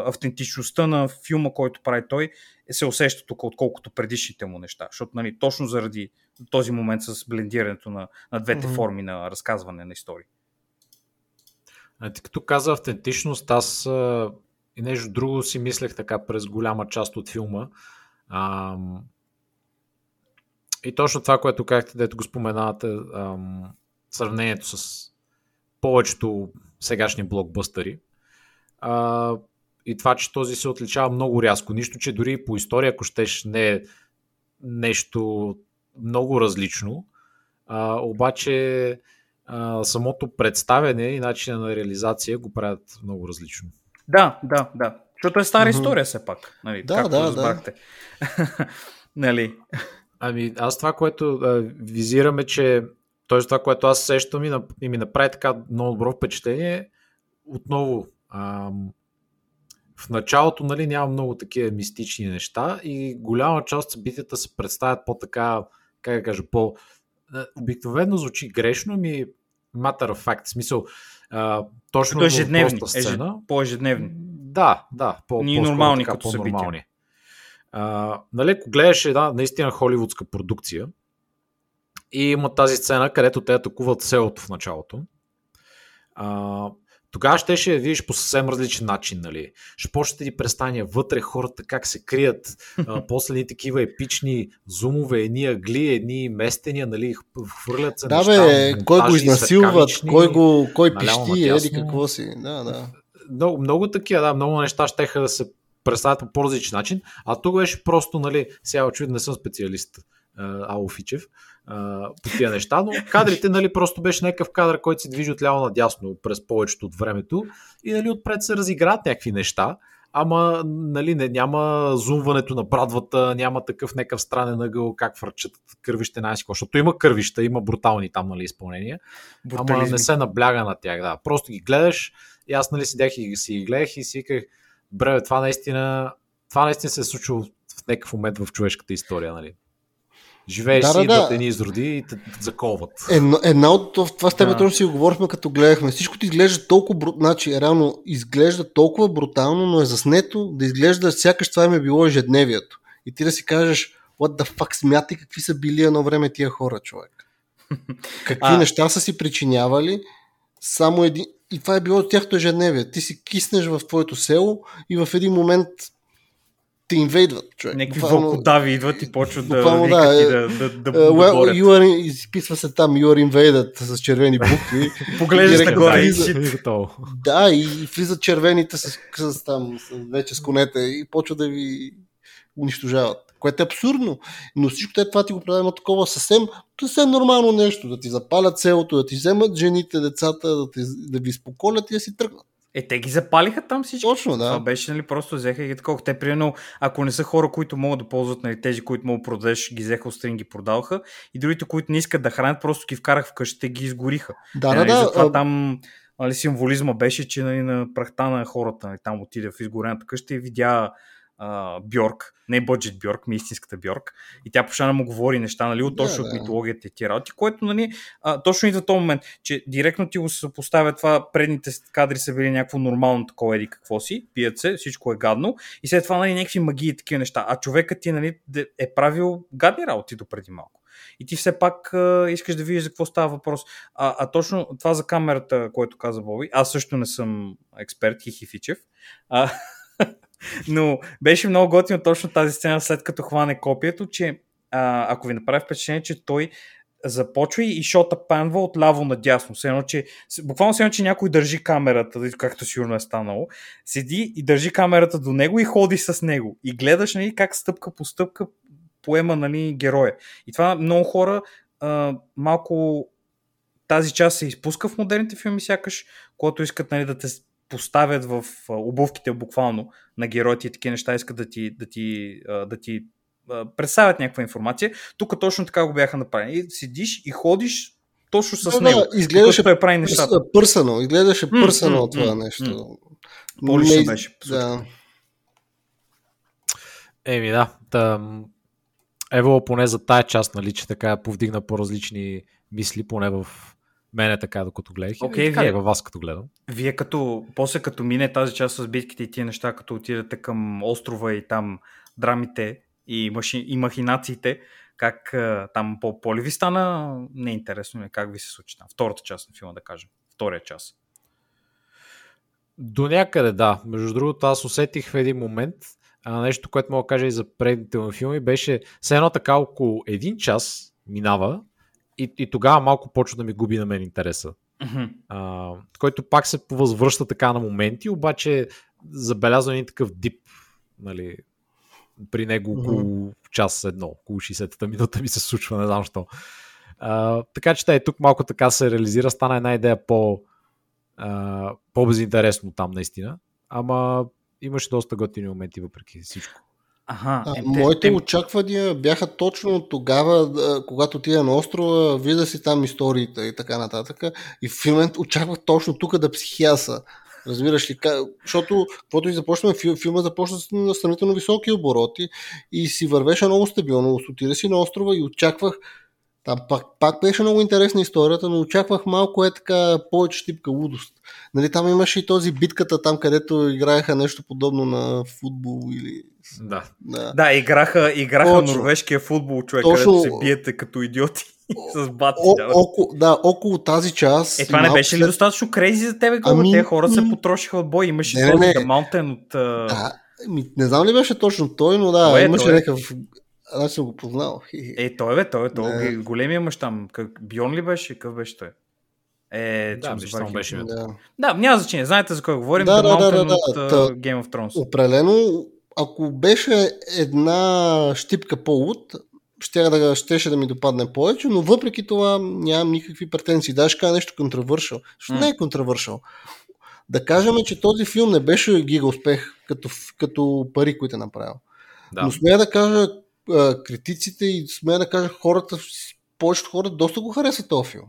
автентичността на филма, който прави той, се усеща тук, отколкото предишните му неща. Защото нали, точно заради този момент с блендирането на двете форми на разказване на истории. Като каза автентичност, аз и нещо друго си мислех така през голяма част от филма. И точно това, което казахте, дето го споменавате, сравнението с повечето сегашни блокбъстъри. И това, че този се отличава много рязко. Нищо, че дори по история, ако щеш, не е нещо много различно. Обаче самото представяне и начина на реализация го правят много различно. Да. Защото е стара история все пак. Нали? Да, както разбрахте. Да. нали? Аз това, което визираме, че тоест това, което аз сещам и ми направи така много добро впечатление, отново в началото нали, няма много такива мистични неща и голяма част от събитията се представят по-така, как да кажа, обикновено звучи грешно, matter of fact, смисъл точно ежедневни, по-ежедневни. Да, по-нормални като събития. Нали, ако гледаш една наистина холивудска продукция, и има тази сцена, където те атакуват селото в началото. Тогава ще я видиш по съвсем различен начин. Нали? Ще почнете ни престания вътре, хората как се крият. После ни такива епични зумове, едни агли, едни местения, нали, хвърлят се неща. Кой го изнасилват, кой пищи, еди какво си. Да. Много такива, много неща щеха да се представят по различен начин, а тук беше просто, нали, сега очевидно не съм специалист. Алофичев по тия неща, но кадрите нали, просто беше някакъв кадър, който се движи от ляво надясно през повечето от времето и нали, отпред се разиграят някакви неща, ама нали, няма зумването на брадвата, няма такъв някакъв странен ъгъл, как фърчат кървище най-сико, защото има кървища, има брутални там нали, изпълнения, ама не се набляга на тях, да. Просто ги гледаш и аз нали, седях и си ги гледах и си виках, бре, това наистина се е случило в някакъв момент в човешката история, нали. Живееш си, идват едни изроди и те заколват. Една от това с теб точно си говорихме, като гледахме. Всичко ти изглежда толкова, реално изглежда толкова брутално, но е заснето да изглежда сякаш това им е било ежедневието. И ти да си кажеш, what the fuck, смятай какви са били едно време тия хора, човек. Какви неща са си причинявали, само един... И това е било тяхто ежедневие. Ти си киснеш в твоето село и в един момент... те инвейдват, човек. Някакви вълкодави идват и почват да викат и да борят. Изписва се там, you are invaded с червени букви. Поглеждаш така и си готово. Да, и влизат червените с конете и почват да ви унищожават. Което е абсурдно, но всичко това ти го предаваме такова съвсем нормално нещо. Да ти запалят селото, да ти вземат жените, децата, да ви споколят и да си тръгнат. Е, те ги запалиха там всички. Точно, да. Това беше, нали, просто взеха ги такова. Те, примерно, ако не са хора, които могат да ползват, нали, тези, които могат да продадеш, ги взеха острин, ги продаваха. И другите, които не искат да хранят, просто ги вкарах вкъщи, те ги изгориха. Да, нали, да, затова там, нали, символизма беше, че, нали, на прахта на хората, нали, там отиде в изгорената къща и видя Бьорк, не Бъджет Бьорк, ми истинската Бьорк, и тя почна да му говори неща, нали, от точно от митологията и тия работи, което, нали, точно и за този момент, че директно ти го се съпоставя това, предните кадри са били някакво нормално такова, еди какво си, пият се, всичко е гадно, и след това, нали, някакви магии и такива неща, а човекът ти, нали, е правил гадни работи допреди малко. И ти все пак искаш да видиш за какво става въпрос. А точно това за камерата, което каза Боби, аз също не съм експерт, хихифичев, но беше много готино точно тази сцена, след като хване копието, че ако ви направи впечатление, че той започва и шота панва от ляво надясно. Буквално се едно, че някой държи камерата, както сигурно е станало, седи и държи камерата до него и ходи с него. И гледаш, нали, как стъпка по стъпка поема, нали, героя. И това много хора малко тази част се изпуска в модерните филми, сякаш, когато искат, нали, да те поставят в обувките буквално на героите и такива неща, искат да ти представят някаква информация. Тук точно така го бяха направени. Седиш и ходиш точно с него. Изглеждаше пърсано. Изглеждаше пърсано това нещо. По-лично беше. Да. Еми да. Ево, поне за тая част, нали, че така повдигна по-различни мисли, поне в мен е така, докато гледах. Окей, така е във вас, като гледам. Вие после като мине тази част с битките и тия неща, като отидете към острова и там драмите и махинациите, как там по-поли ви стана, не е интересно ми как ви се случи там. Втората част на филма, да кажем. Втория част. До някъде, да. Между другото, аз усетих в един момент нещо, което мога да кажа и за предните му филми, беше все едно така около един час минава, и тогава малко почва да ми губи на мен интереса. Mm-hmm. Който пак се възвръща така на моменти, обаче забелязва един такъв дип, нали, при него около час едно, около 60-та минута ми се случва, не знам що. Така че тук малко така се реализира, стана една идея по-безинтересно там наистина, ама имаше доста готини моменти въпреки всичко. Моите очаквания бяха точно тогава, когато отида на острова, видя си там историите и така нататък. И в момент очаквах точно тук да психиаса. Разбираш ли? Защото, когато и започнем, филма започна на сравнително високи обороти и си вървеше много стабилно. Отида си на острова и очаквах. Там пак беше много интересна историята, но очаквах малко така повече щипка лудост. Нали, там имаше и този битката, там където играеха нещо подобно на футбол или... Да, играха норвежкия футбол, човек, където се биете като идиоти с бати. Около тази част... Това не беше ли достатъчно крейзи за тебе, когато те хора се потрошиха от бой? Имаше този Маунтен от... Не знам ли беше точно той, но да, имаше някакъв... Аз съм го познал. Той големия мъж там. Бьорн ли беше? Къв беше той? Няма значение. Знаете за кой говорим. The Mountain от Game of Thrones. Определено, ако беше една щипка по-луд, щеше да ми допадне повече, но въпреки това нямам никакви претенции. Да, ще кажа нещо контравършъл. Не е контравършъл. Да кажем, че този филм не беше гига успех като пари, които е направил. Да. Но смея да кажа, критиците и смея да кажа хората, повечето хора доста го харесват този филм.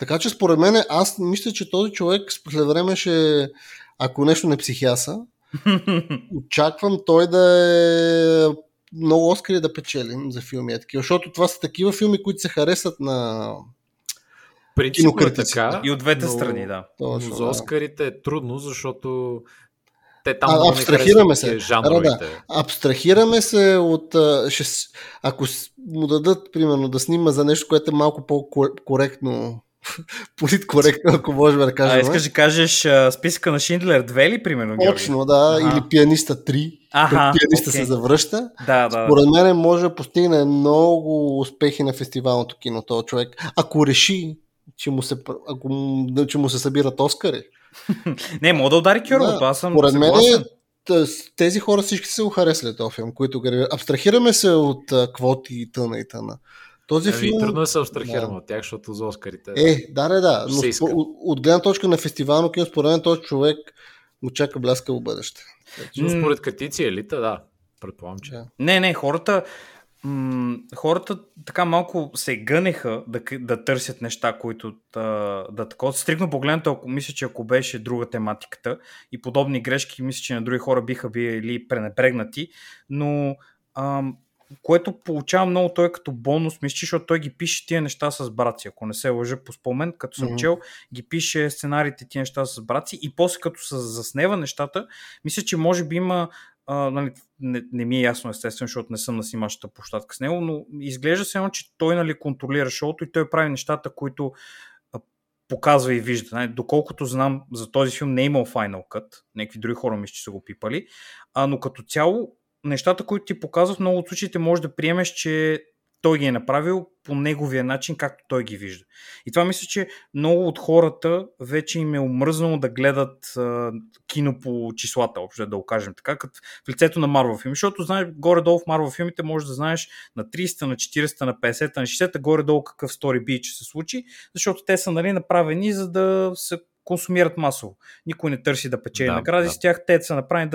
Така че според мен аз мисля, че този човек след време ще, ако нещо не психиаса, очаквам той да е много Оскари да печелим за филми. Защото това са такива филми, които се харесват на кинокритиците. И от двете страни, да. Точно, но за Оскарите е трудно, защото абстрахираме се. Абстрахираме се от... Ако му дадат, примерно, да снима за нещо, което е малко по-коректно, политкоректно, ако можем да кажем. Искаш да кажеш списъка на Шиндлер 2 ли, примерно, Георги? Точно, да. Или Пианиста 3. Пианиста се завръща. Според мен може да постигне много успехи на фестивалното кино този човек. Ако реши, че му се събират Оскари. Не, мога да удари кюрбото, аз съм според мен тези хора всички се харесали този филм, които абстрахираме се от квоти и тъна. Този филм... Трудно да се абстрахирам от тях, защото за Оскарите... Да. Но от гледна точка на фестивално кино, според мен този човек му чака бляскаво бъдеще. Но според критици елита, да. Предполагам, че... Не, хората така малко се гънеха да търсят неща, които да такова. Стрикно погледнато, ако мисля, че ако беше друга тематиката и подобни грешки, мисля, че на други хора биха били пренебрегнати, но... което получава много той като бонус, мисля, защото той ги пише тия неща с браци, ако не се лъжа по спомен, като съм чел, ги пише сценариите тия неща с браци и после като се заснева нещата, мисля, че може би има, нали, не ми е ясно естествено, защото не съм на снимащата площадка с него, но изглежда се едно, че той, нали, контролира шоуто и той прави нещата, които показва и вижда. Доколкото знам, за този филм не е имал Final Cut, някакви други хора мисля, че са го пипали, но като цяло нещата, които ти показват, в много от случаите може да приемеш, че той ги е направил по неговия начин, както той ги вижда. И това мисля, че много от хората вече им е омръзнало да гледат кино по числата, общо да го кажем така, като в лицето на Марвел филми. Защото знаеш, горе-долу в Марвел филмите може да знаеш на 30, на 40, на 50, на 60, горе-долу какъв стори би, че се случи, защото те са, нали, направени, за да се консумират масово. Никой не търси да печели награди с тях, те са направени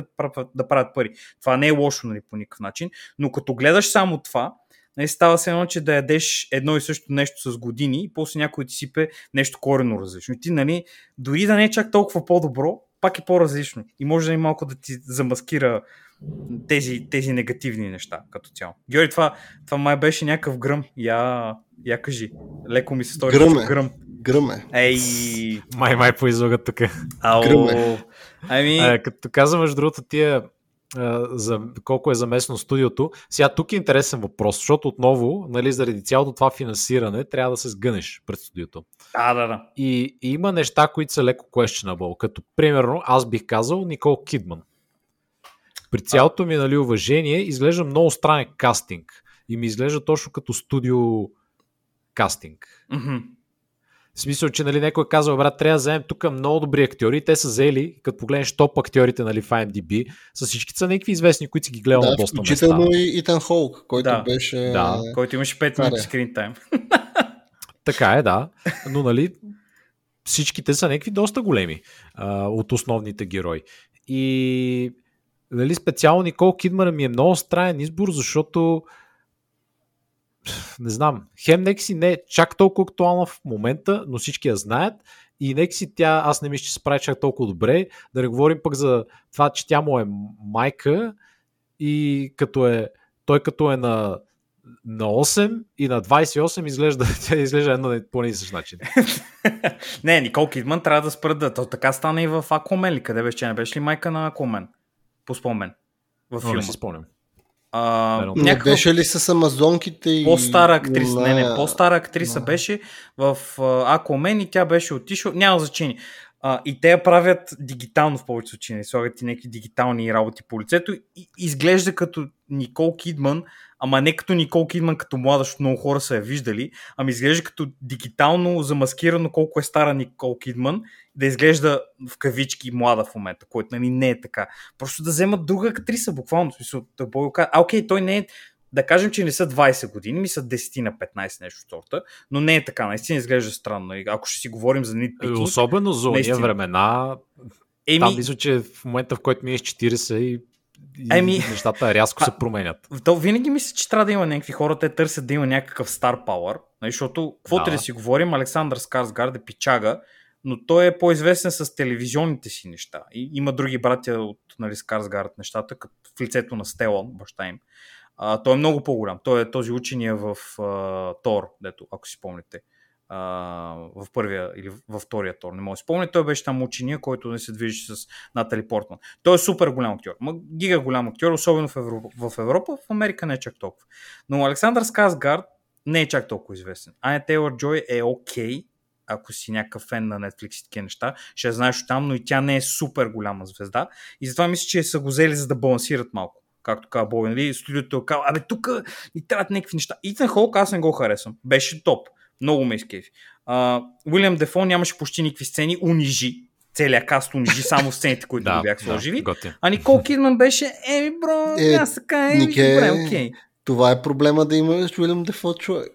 да правят пари. Това не е лошо, нали, по никакъв начин, но като гледаш само това, нали, става се едно, че да ядеш едно и също нещо с години и после някой ти сипе нещо коренно различно. И ти, нали, дори да не е чак толкова по-добро, пак е по-различно. И може да и малко да ти замаскира тези негативни неща като цяло. Георги, това май беше някакъв гръм. Я кажи. Леко ми се стори гръм. Гръме. Ей. Май поизлагат тук. Гръме. Като каза, между другото, тия за колко е заместно студиото. Сега тук е интересен въпрос, защото отново, нали, заради цялото това финансиране трябва да се сгънеш пред студиото. Да. И има неща, които са леко questionable, като примерно аз бих казал Никол Кидман. При цялото ми, нали, уважение, изглежда много странен кастинг и ми изглежда точно като студио кастинг. Mm-hmm. В смисъл, че, нали, някой е казал, брат, трябва да вземем тук много добри актьори. Те са взели, като погледнеш топ актьорите, нали, в IMDb, с всички са някакви известни, които си ги гледал на доста места. Включително и Итан Холк, който беше... който имаше 5 минути скрин тайм. Така е, да. Но, нали, всичките са някакви доста големи от основните герои. И, нали, специално Никол Кидман ми е много странен избор, защото... не знам, хем некси не е чак толкова актуална в момента, но всички я знаят и некси тя, аз не мисля, че се прави чак толкова добре, да не говорим пък за това, че тя му е майка и той като е на 8 и на 28 изглежда едно по нисъщ начин. Не, Никол Кидман трябва да спръда, то така стана и в Аквамен ли, къде беше, не беше ли майка на Аквамен? По спомен. В филма. Не си спомням. Беше ли с амазонките и... по-стара актриса, по-стара актриса беше в Аквамен и тя беше отишла, няма значение. И те я правят дигитално в повече случаи, слагат и някакви дигитални работи по лицето и изглежда като Никол Кидман, ама не като Никол Кидман като млада, защото много хора са я виждали, ами изглежда като дигитално замаскирано колко е стара Никол Кидман, да изглежда в кавички млада в момента, което, нали, не е така. Просто да вземат друга актриса, буквално. Окей, той не е, да кажем, че не са 20 години, ми са 10 на 15 нещо в сорта, но не е така, наистина изглежда странно. Ако ще си говорим за нитпикинг... особено за ония времена, там мисля, че в момента, в който ми е 40 и нещата рязко се променят. То винаги мисля, че трябва да има някакви хора, те търсят да има някакъв стар пауър, защото, каквото да си говорим, Александър Скарсгард е пичага, но той е по-известен с телевизионните си неща. И има други братя от, нали, Скарсгард нещата, като в лицето на Стелан, баща им. Той е много по-голям. Той е този учения в Тор, дето, ако си спомните. В първия или във втория Тор, не мога да спомня. Той беше там учения, който не се движи с Натали Портман. Той е супер голям актьор. Гига голям актьор, особено в Европа, в Америка не е чак толкова. Но Александър Скарсгард не е чак толкова известен. Аня Тейлър-Джой е окей. Ако си някакъв фен на Netflix и такива неща, ще знаеш там, но и тя не е супер голяма звезда. И затова мисля, че са го взели, за да балансират малко. Както казва Боби, нали, студиото е казва, тук ни трябват някакви неща. Итан Холк аз не го харесвам. Беше топ. Много ме изкефи. Уилям Дефо нямаше почти никакви сцени. Унижи. Целият каст унижи само сцените, които го бях сложили. А Никол Кидман беше, бро, аз така, добре, окей. Това е проблема да имаш Уилям Дефо, човек.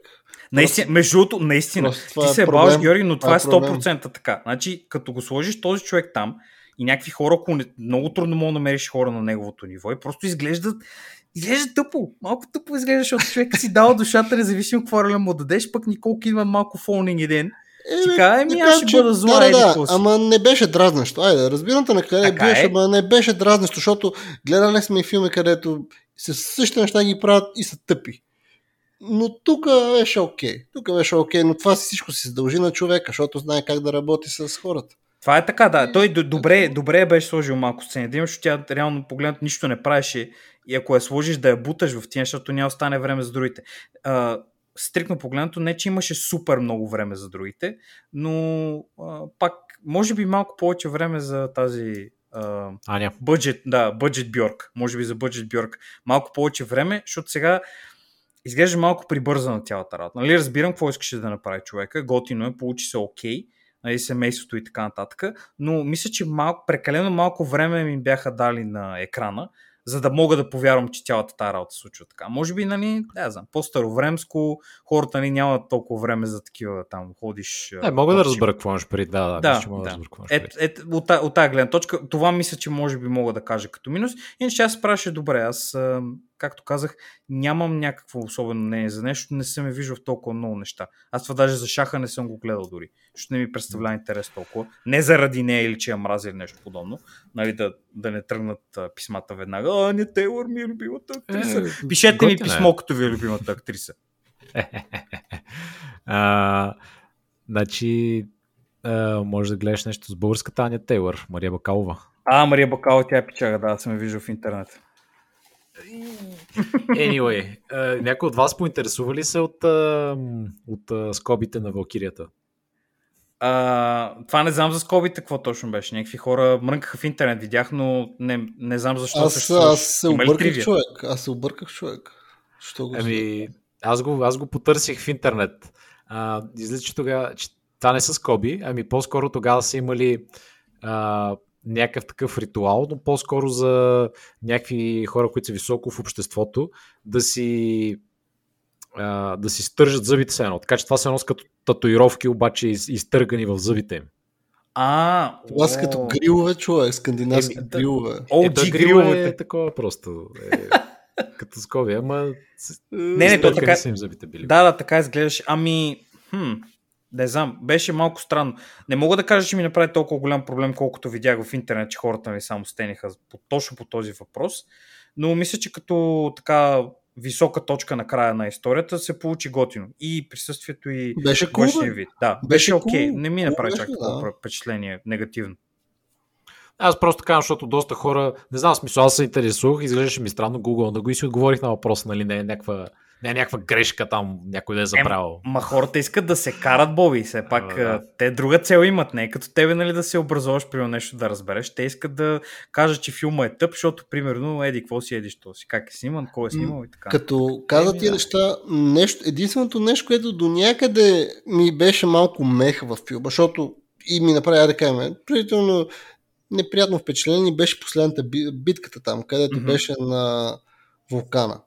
Наистина, между другото, наистина. Ти се ебаваш, Георги, но това е 100% така. Значи, като го сложиш този човек там и някакви хора, ако много трудно мога да намериш хора на неговото ниво и просто изглеждат... Изглежда тъпо, малко тъпо изглежда, защото човек си дал душата, независимо какво роля му дадеш, пък Никол Кидман малко фолнинг един. Аз ще бъда зла, ама не беше дразнещо. Айде, разбирам те на къде беше, ама не беше дразнещо, защото гледали сме и филми, където същите неща ги правят и са тъпи. Но тук беше окей. Тук беше окей, но това всичко се дължи на човека, защото знае как да работи с хората. Това е така, да. Той добре беше сложил малко сцена. Да имаш, тя реално погледнато нищо не правеше и ако я сложиш да я буташ в тия, защото няма остане време за другите. Стрикно погледнато, не че имаше супер много време за другите, но пак, може би малко повече време за тази бъджет Бьорк. Може би за бъджет Бьорк. Малко повече време, защото сега изглежда малко прибързана цялата работа. Нали, разбирам какво искаше да направи човека. Готино е, получи се окей. Нали, семейството и така нататък, но мисля, че прекалено малко време ми бяха дали на екрана, за да мога да повярвам, че цялата тази работа се случва така. Може би, нали, не знам, по-старовремско, хората ни нямат толкова време за такива там ходиш. Не, мога да разбера какво имаш преди. От тази гледна точка, това мисля, че може би мога да кажа като минус. Иначе аз спрашвам добре, аз, както казах, нямам някакво особено мнение за нещо, не съм я виждал в толкова много неща. Аз това даже за шаха не съм го гледал дори, защото не ми представлява интерес толкова. Не заради нея или че я мразя или нещо подобно, нали, да не тръгнат писмата веднага. Аня Тейлър ми е любимата актриса. Пишете ми писмо, като ви е любимата актриса. Значи, може да гледаш нещо с българската Аня Тейлър, Мария Бакалова. Мария Бакалова, тя е печага, да, съм я виждал в интернет. Anyway, някой от вас поинтересува ли се от скобите на Валкирията? Това не знам за скобите, какво точно беше. Някакви хора мрънкаха в интернет, видях, но не знам защо. Аз се обърках, човек. Аз го потърсих в интернет. Излиза, че тогава това не са скоби, по-скоро тогава са имали някакъв такъв ритуал, но по-скоро за някакви хора, които са високо в обществото, да си стържат зъбите с едно. Така че това се носят като татуировки, обаче изтъргани в зъбите им. Това са като грилове, човек, скандинавски грилове. OG грилове е такова просто. Като скоби, ама изтъргани са им зъбите били. Да, така изглеждаш. Не знам, беше малко странно. Не мога да кажа, че ми направи толкова голям проблем, колкото видях в интернет, че хората ми само стениха точно по този въпрос. Но мисля, че като така висока точка на края на историята се получи готино. И присъствието, и външния вид. Да, беше окей. Не ми направи чак такова впечатление негативно. Аз просто казвам, защото доста хора, не знам смисъл, аз се интересувах, изглеждаше ми странно Google да го и си отговорих на въпроса, нали, не е някаква грешка там, някой да е забравил. Ма хората искат да се карат, Боби, все пак те друга цел имат, не е като тебе, нали, да се образуваш, примерно нещо да разбереш, те искат да кажат, че филма е тъп, защото, примерно, еди, какво си едиш то си, как е сниман, кой е снимал и така. Като каза тия неща, единственото нещо, което до някъде ми беше малко меха в филма, защото и ми направи, да кажем, предварително неприятно впечатление беше последната битката там, където беше на вулкана.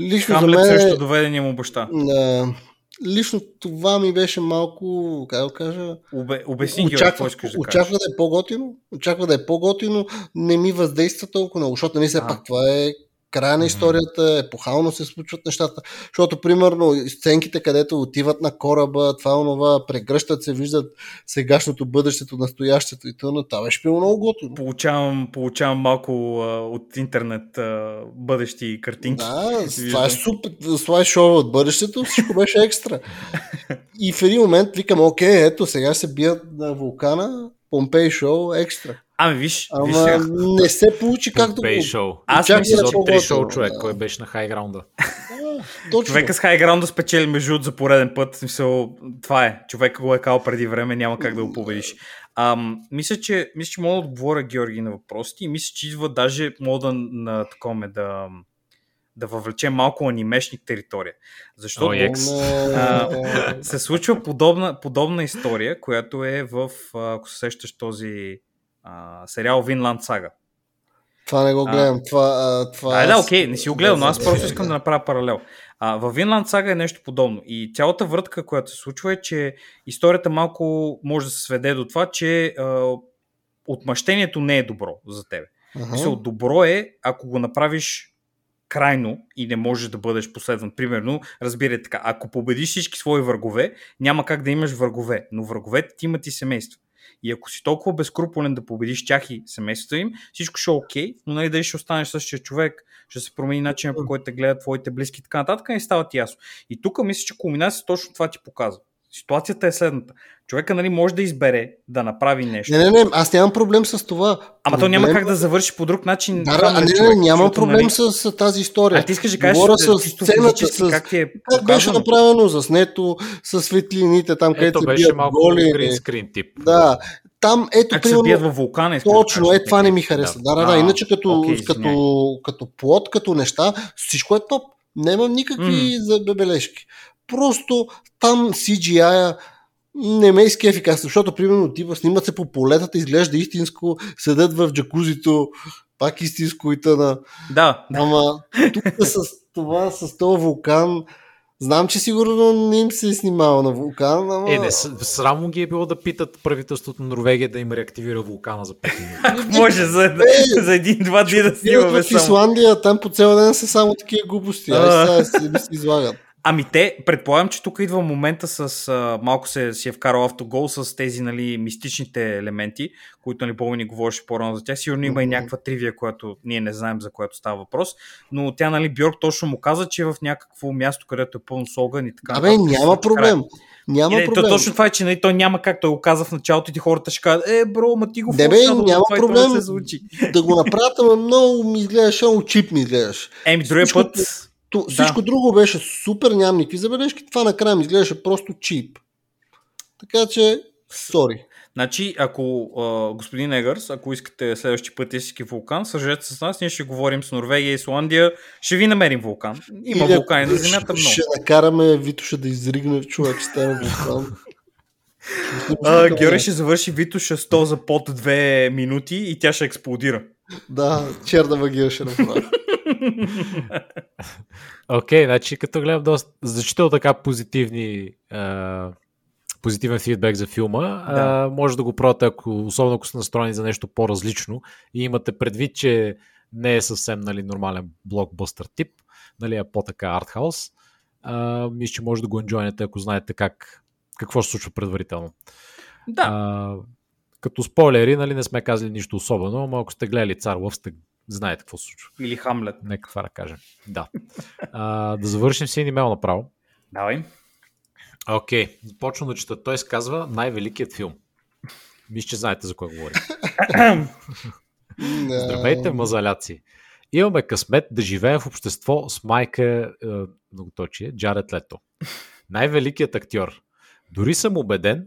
Лично Хамлет за мен, срещу доведения му баща. Лично това ми беше малко, как да кажа... Обясни, Георги, какво искаш да кажеш. Очаква да е по-готино, не ми въздейства толкова много, защото не се пак това е края на историята, епохално се случват нещата, защото примерно сценките, където отиват на кораба, това онова, прегръщат се, виждат сегашното, бъдещето, настоящето и т.н. Това беше било много готино. Получавам малко от интернет бъдещи картинки. Да, това е супер, слайдшоу от бъдещето, всичко беше екстра. И в един момент викам, окей, ето сега се бият на вулкана, Помпей шоу, екстра. Виж сега. Не се получи както го... Шоу. Аз съм епизод 3 шоу, човек, кой беше на хайграунда. Човека с хайграунда спечели между за пореден път. Смисъл, това е. Човека го е кал преди време, няма как да го победиш. Мисля, че мога да отговоря, Георги, на въпросите и мисля, че идва даже мода на такова да въвлечем малко анимешник територия. Защото се случва подобна история, която е в, ако се сещаш, този сериал Винланд Сага. Това не го гледам. Окей, не си го гледам, но аз просто искам да направя паралел. Във Винланд Сага е нещо подобно. И цялата врътка, която се случва, е, че историята малко може да се сведе до това, че отмъщението не е добро за тебе. Мисля, добро е, ако го направиш крайно и не можеш да бъдеш последван. Примерно, разбирай така, ако победиш всички свои врагове, няма как да имаш врагове, но враговете ти имат и семейства. И ако си толкова безкруполен да победиш тях и семейството им, всичко ще е окей, но нали дали ще останеш същия човек, ще се промени начинът, по който те гледат твоите близки, така нататък, и става ти ясно. И тук мисля, че кулминация точно това ти показва. Ситуацията е следната. Човека, нали, може да избере да направи нещо. Не, аз нямам проблем с това. Ама то няма как да завърши по друг начин. Нямам проблем с тази история. А ти искаш да кажеш, чисто физически, как ти е показано? Как беше направено, заснето, с светлините, там където се бият голи. Ето беше малко гринскрин тип. Да. Там, ето, примерно, се бият във вулкана. Точно, това не ми хареса. Да, иначе като плод, като неща, всичко е топ. Нямам никакви забележки. Просто там CGI-а не ме изки ефикасно, защото примерно типа снимат се по полетата, изглежда истинско, седят в джакузито, пак истинско и тъна. Да. Ама тук с това вулкан, знам, че сигурно не им се е снимало на вулкан. Ама... срамо ги е било да питат правителството на Норвегия да им реактивира вулкана за 5 минути. Може за един-два дни да снимаме само. В Исландия, там по цял ден са само такива глупости. Ай, сега се излагат. Ами те, предполагам, че тук идва момента с малко си е вкарал автогол с тези, нали, мистичните елементи, които ни помни говореше по-рано за тях. Сигурно има и някаква тривия, която ние не знаем, за която става въпрос, но тя, нали, Бьорк точно му каза, че е в някакво място, където е пълно с огън и така. Няма проблем. Няма проблем. Точно това е, че нали, той няма как, той го каза в началото и хората ще кажат, бро, ма ти го функционал, няма това проблем. Това да се звучи. Да го направят, ама много ми изгледаш, чип ми изгледаш. Другия път... Всичко друго беше супер, нямам никакви забележки. Това накрая ми изглеждаше просто чип. Така че, сори. Значи, ако господин Егърс, ако искате следващия път истински вулкан, сържете с нас, ние ще говорим с Норвегия и Исландия, ще ви намерим вулкан. Има вулкани на земята много. Ще накараме Витоша да изригне човек, ще стане вулкан. Георги ще завърши Витоша 100 за под 2 минути и тя ще експлодира. Да, черна магия ще направи. Окей, значи като гледам доста значително така позитивен фидбек за филма, може да го пробвате, особено ако сте настроени за нещо по-различно и имате предвид, че не е съвсем, нали, нормален блокбъстър тип, нали, а по-така артхаус, мисля, че може да го енджойнете, ако знаете какво ще случва предварително. Да. Като спойлери, нали, не сме казали нищо особено, но ако сте гледали Цар Лъв, сте знаете какво се случва. Или Хамлет. Нека това да кажем. Да. Да завършим с един имейл направо. Давай. Окей, започвам да чета. Той се казва Най-великият филм. Мисля, че знаете за кой говорим. Здравейте, мазаляци. Имаме късмет да живеем в общество с майка, многоточие, Джаред Лето. Най-великият актьор. Дори съм убеден,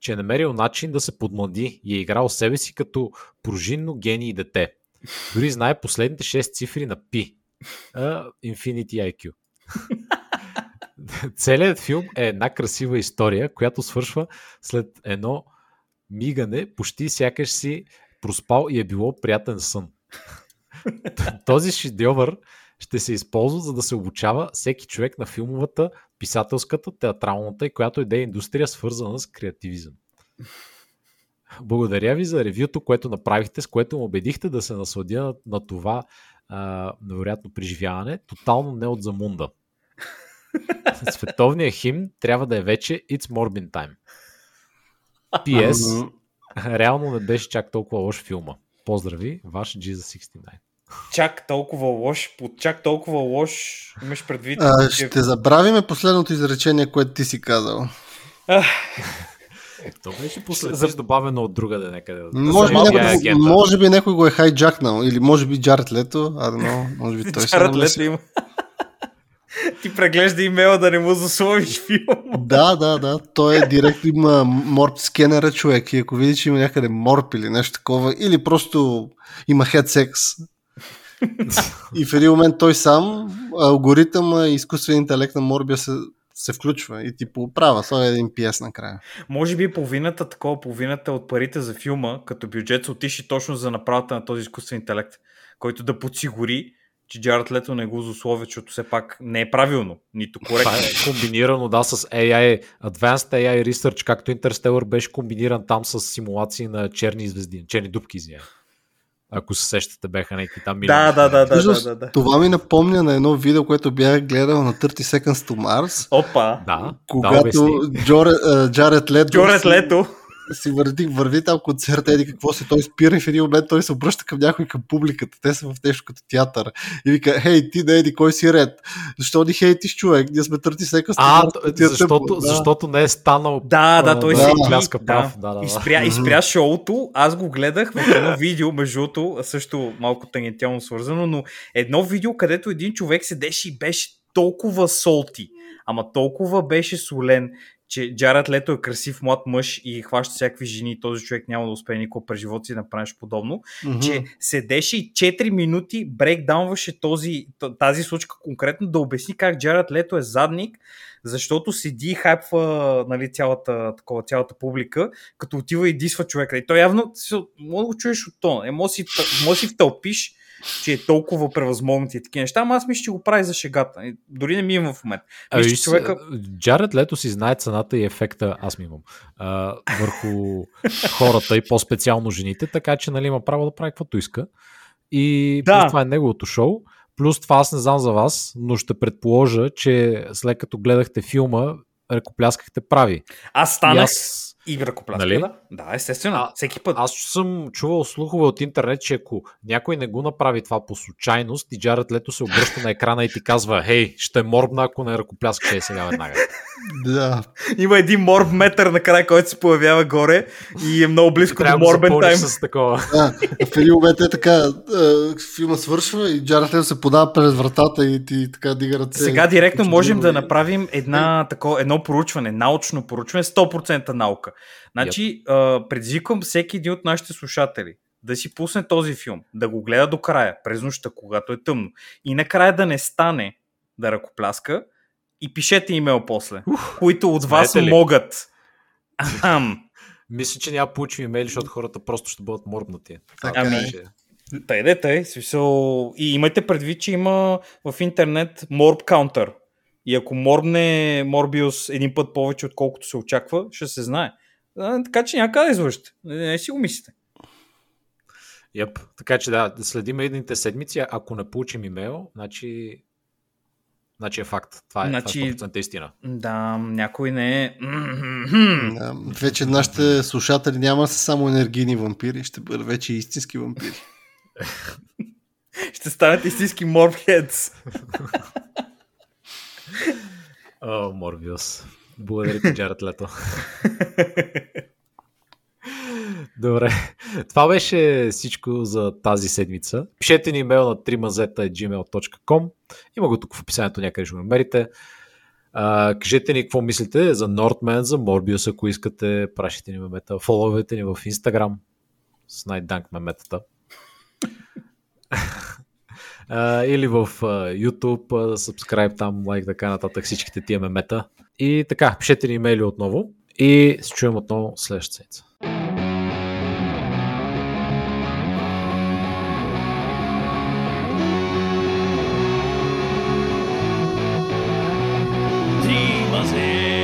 че е намерил начин да се подмлади и е играл себе си като пружинно гений и дете. Дори знае последните 6 цифри на Пи. Infinity IQ. Целият филм е една красива история, която свършва след едно мигане, почти сякаш си проспал и е било приятен сън. Този шедьовър ще се използва, за да се обучава всеки човек на филмовата, писателската, театралната и която иде индустрия, свързана с креативизъм. Благодаря ви за ревюто, което направихте, с което ме убедихте да се насладя на това невероятно преживяване. Тотално не от Замунда. Световният химн трябва да е вече It's Morbin Time. PS, реално не беше чак толкова лош филма. Поздрави, ваш G за 69. Чак толкова лош, имаш предвид... ще забравиме последното изречение, което ти си казал. То беше последваш добавено от другаде някъде. Може би някой го е хайджакнал, или може би Джаред Лето, може би той Джаред Лето има. Ти преглежда имейла да не му засловиш филма. Да, той е директно, има морп скенера човек и ако видиш, че има някъде морп или нещо такова, или просто има хедсекс. И в един момент той сам, алгоритъма и изкуственият интелект на Морбия се включва и ти поправя. Това е един пиес накрая. Може би половината от парите за филма, като бюджет, се отиши точно за направата на този изкуствен интелект, който да подсигури, че Джаред Лето не го злослови, защото все пак не е правилно, нито коректно. Това е комбинирано, да, с AI, Advanced AI Research, както Interstellar беше комбиниран там с симулации на черни звезди, черни дупки, извиня. Ако се сещате, бяха някакви там милиони. Да. Това ми напомня на едно видео, което бях гледал на 30 Seconds to Mars. Опа! Да, когато Джаред Лето си върви там концерт, еди какво се, той спира и в един момент той се обръща към някой, към публиката, те са в нещо като театър и вика, хей, ти не еди, кой си ред? Защо ни хейтиш, човек? Ние сме 30 сека с това. Защото не е станал. Изпря шоуто, аз го гледах в едно видео, между другото, също малко тангентално свързано, но едно видео, където един човек седеше и беше толкова солти, ама толкова беше солен, че Джаред Лето е красив млад мъж и хваща всякакви жени и този човек няма да успее никога през живота си да направиш подобно, че седеше и 4 минути брейкдаунваше тази случка конкретно, да обясни как Джаред Лето е задник, защото седи и хайпва, нали, цялата публика, като отива и дисва човека. И той явно, може да го чуеш от тона, може си втълпиш, че е толкова превъзмогнат и такива неща, ама аз мисля, че го прави за шегата. Дори не ми имам в момент. Човека... Джаред Лето си знае цената и ефекта, аз ми имам, върху хората и по-специално жените, така че, нали, има право да прави каквото иска. И плюс това е неговото шоу. Плюс това, аз не знам за вас, но ще предположа, че след като гледахте филма, ръкопляскахте прави. Аз станах... И ръкопляска, нали? Да, естествено. Всеки път. Аз съм чувал слухове от интернет, че ако някой не го направи това по случайност и Джаред Лето се обръща на екрана и ти казва, хей, ще морбна, ако не ръкопляска, е сега веднага. Да. Има един морб метър накрая, който се появява горе и е много близко до морбен тайм. С такова. Да, в един момент е така, филма свършва и Джаред Лето се подава през вратата и ти така дига ръце. Сега директно можем да направим едно проучване, научно проучване, 100% наука. Значи, предизвиквам всеки един от нашите слушатели да си пусне този филм, да го гледа до края, през нощта, когато е тъмно. И накрая да не стане да ръкопляска и пишете имейл после, които от вас могат. Мисля, че няма получим имейли, защото хората просто ще бъдат морбнати. Тъй. И имайте предвид, че има в интернет морб каунтър. И ако морбне Морбиус един път повече, отколкото се очаква, ще се знае. Така че няма къде извършите. Не си го мислите. Така че да, следим едните седмици. Ако не получим имейл, значи е факт. Това е истина. Да, някой не е... вече нашите слушатели няма само енергийни вампири, ще бъдат вече истински вампири. Ще станат истински морбхедс. О, Морбиус. Благодаря ти, Джаред Лето. Добре. Това беше всичко за тази седмица. Пишете ни имейл на 3mazeta@gmail.com. Има го тук в описанието, някъде ще го намерите. Кажете ни какво мислите за Northman, за Морбиус, ако искате. Пращайте ни мемета. Фоловете ни в Instagram с най-данк меметата. Или в YouTube, subscribe там, лайк, така нататък, всичките тия мемета. И така, пишете ни имейли отново и се чуем отново следващата седмица. Dream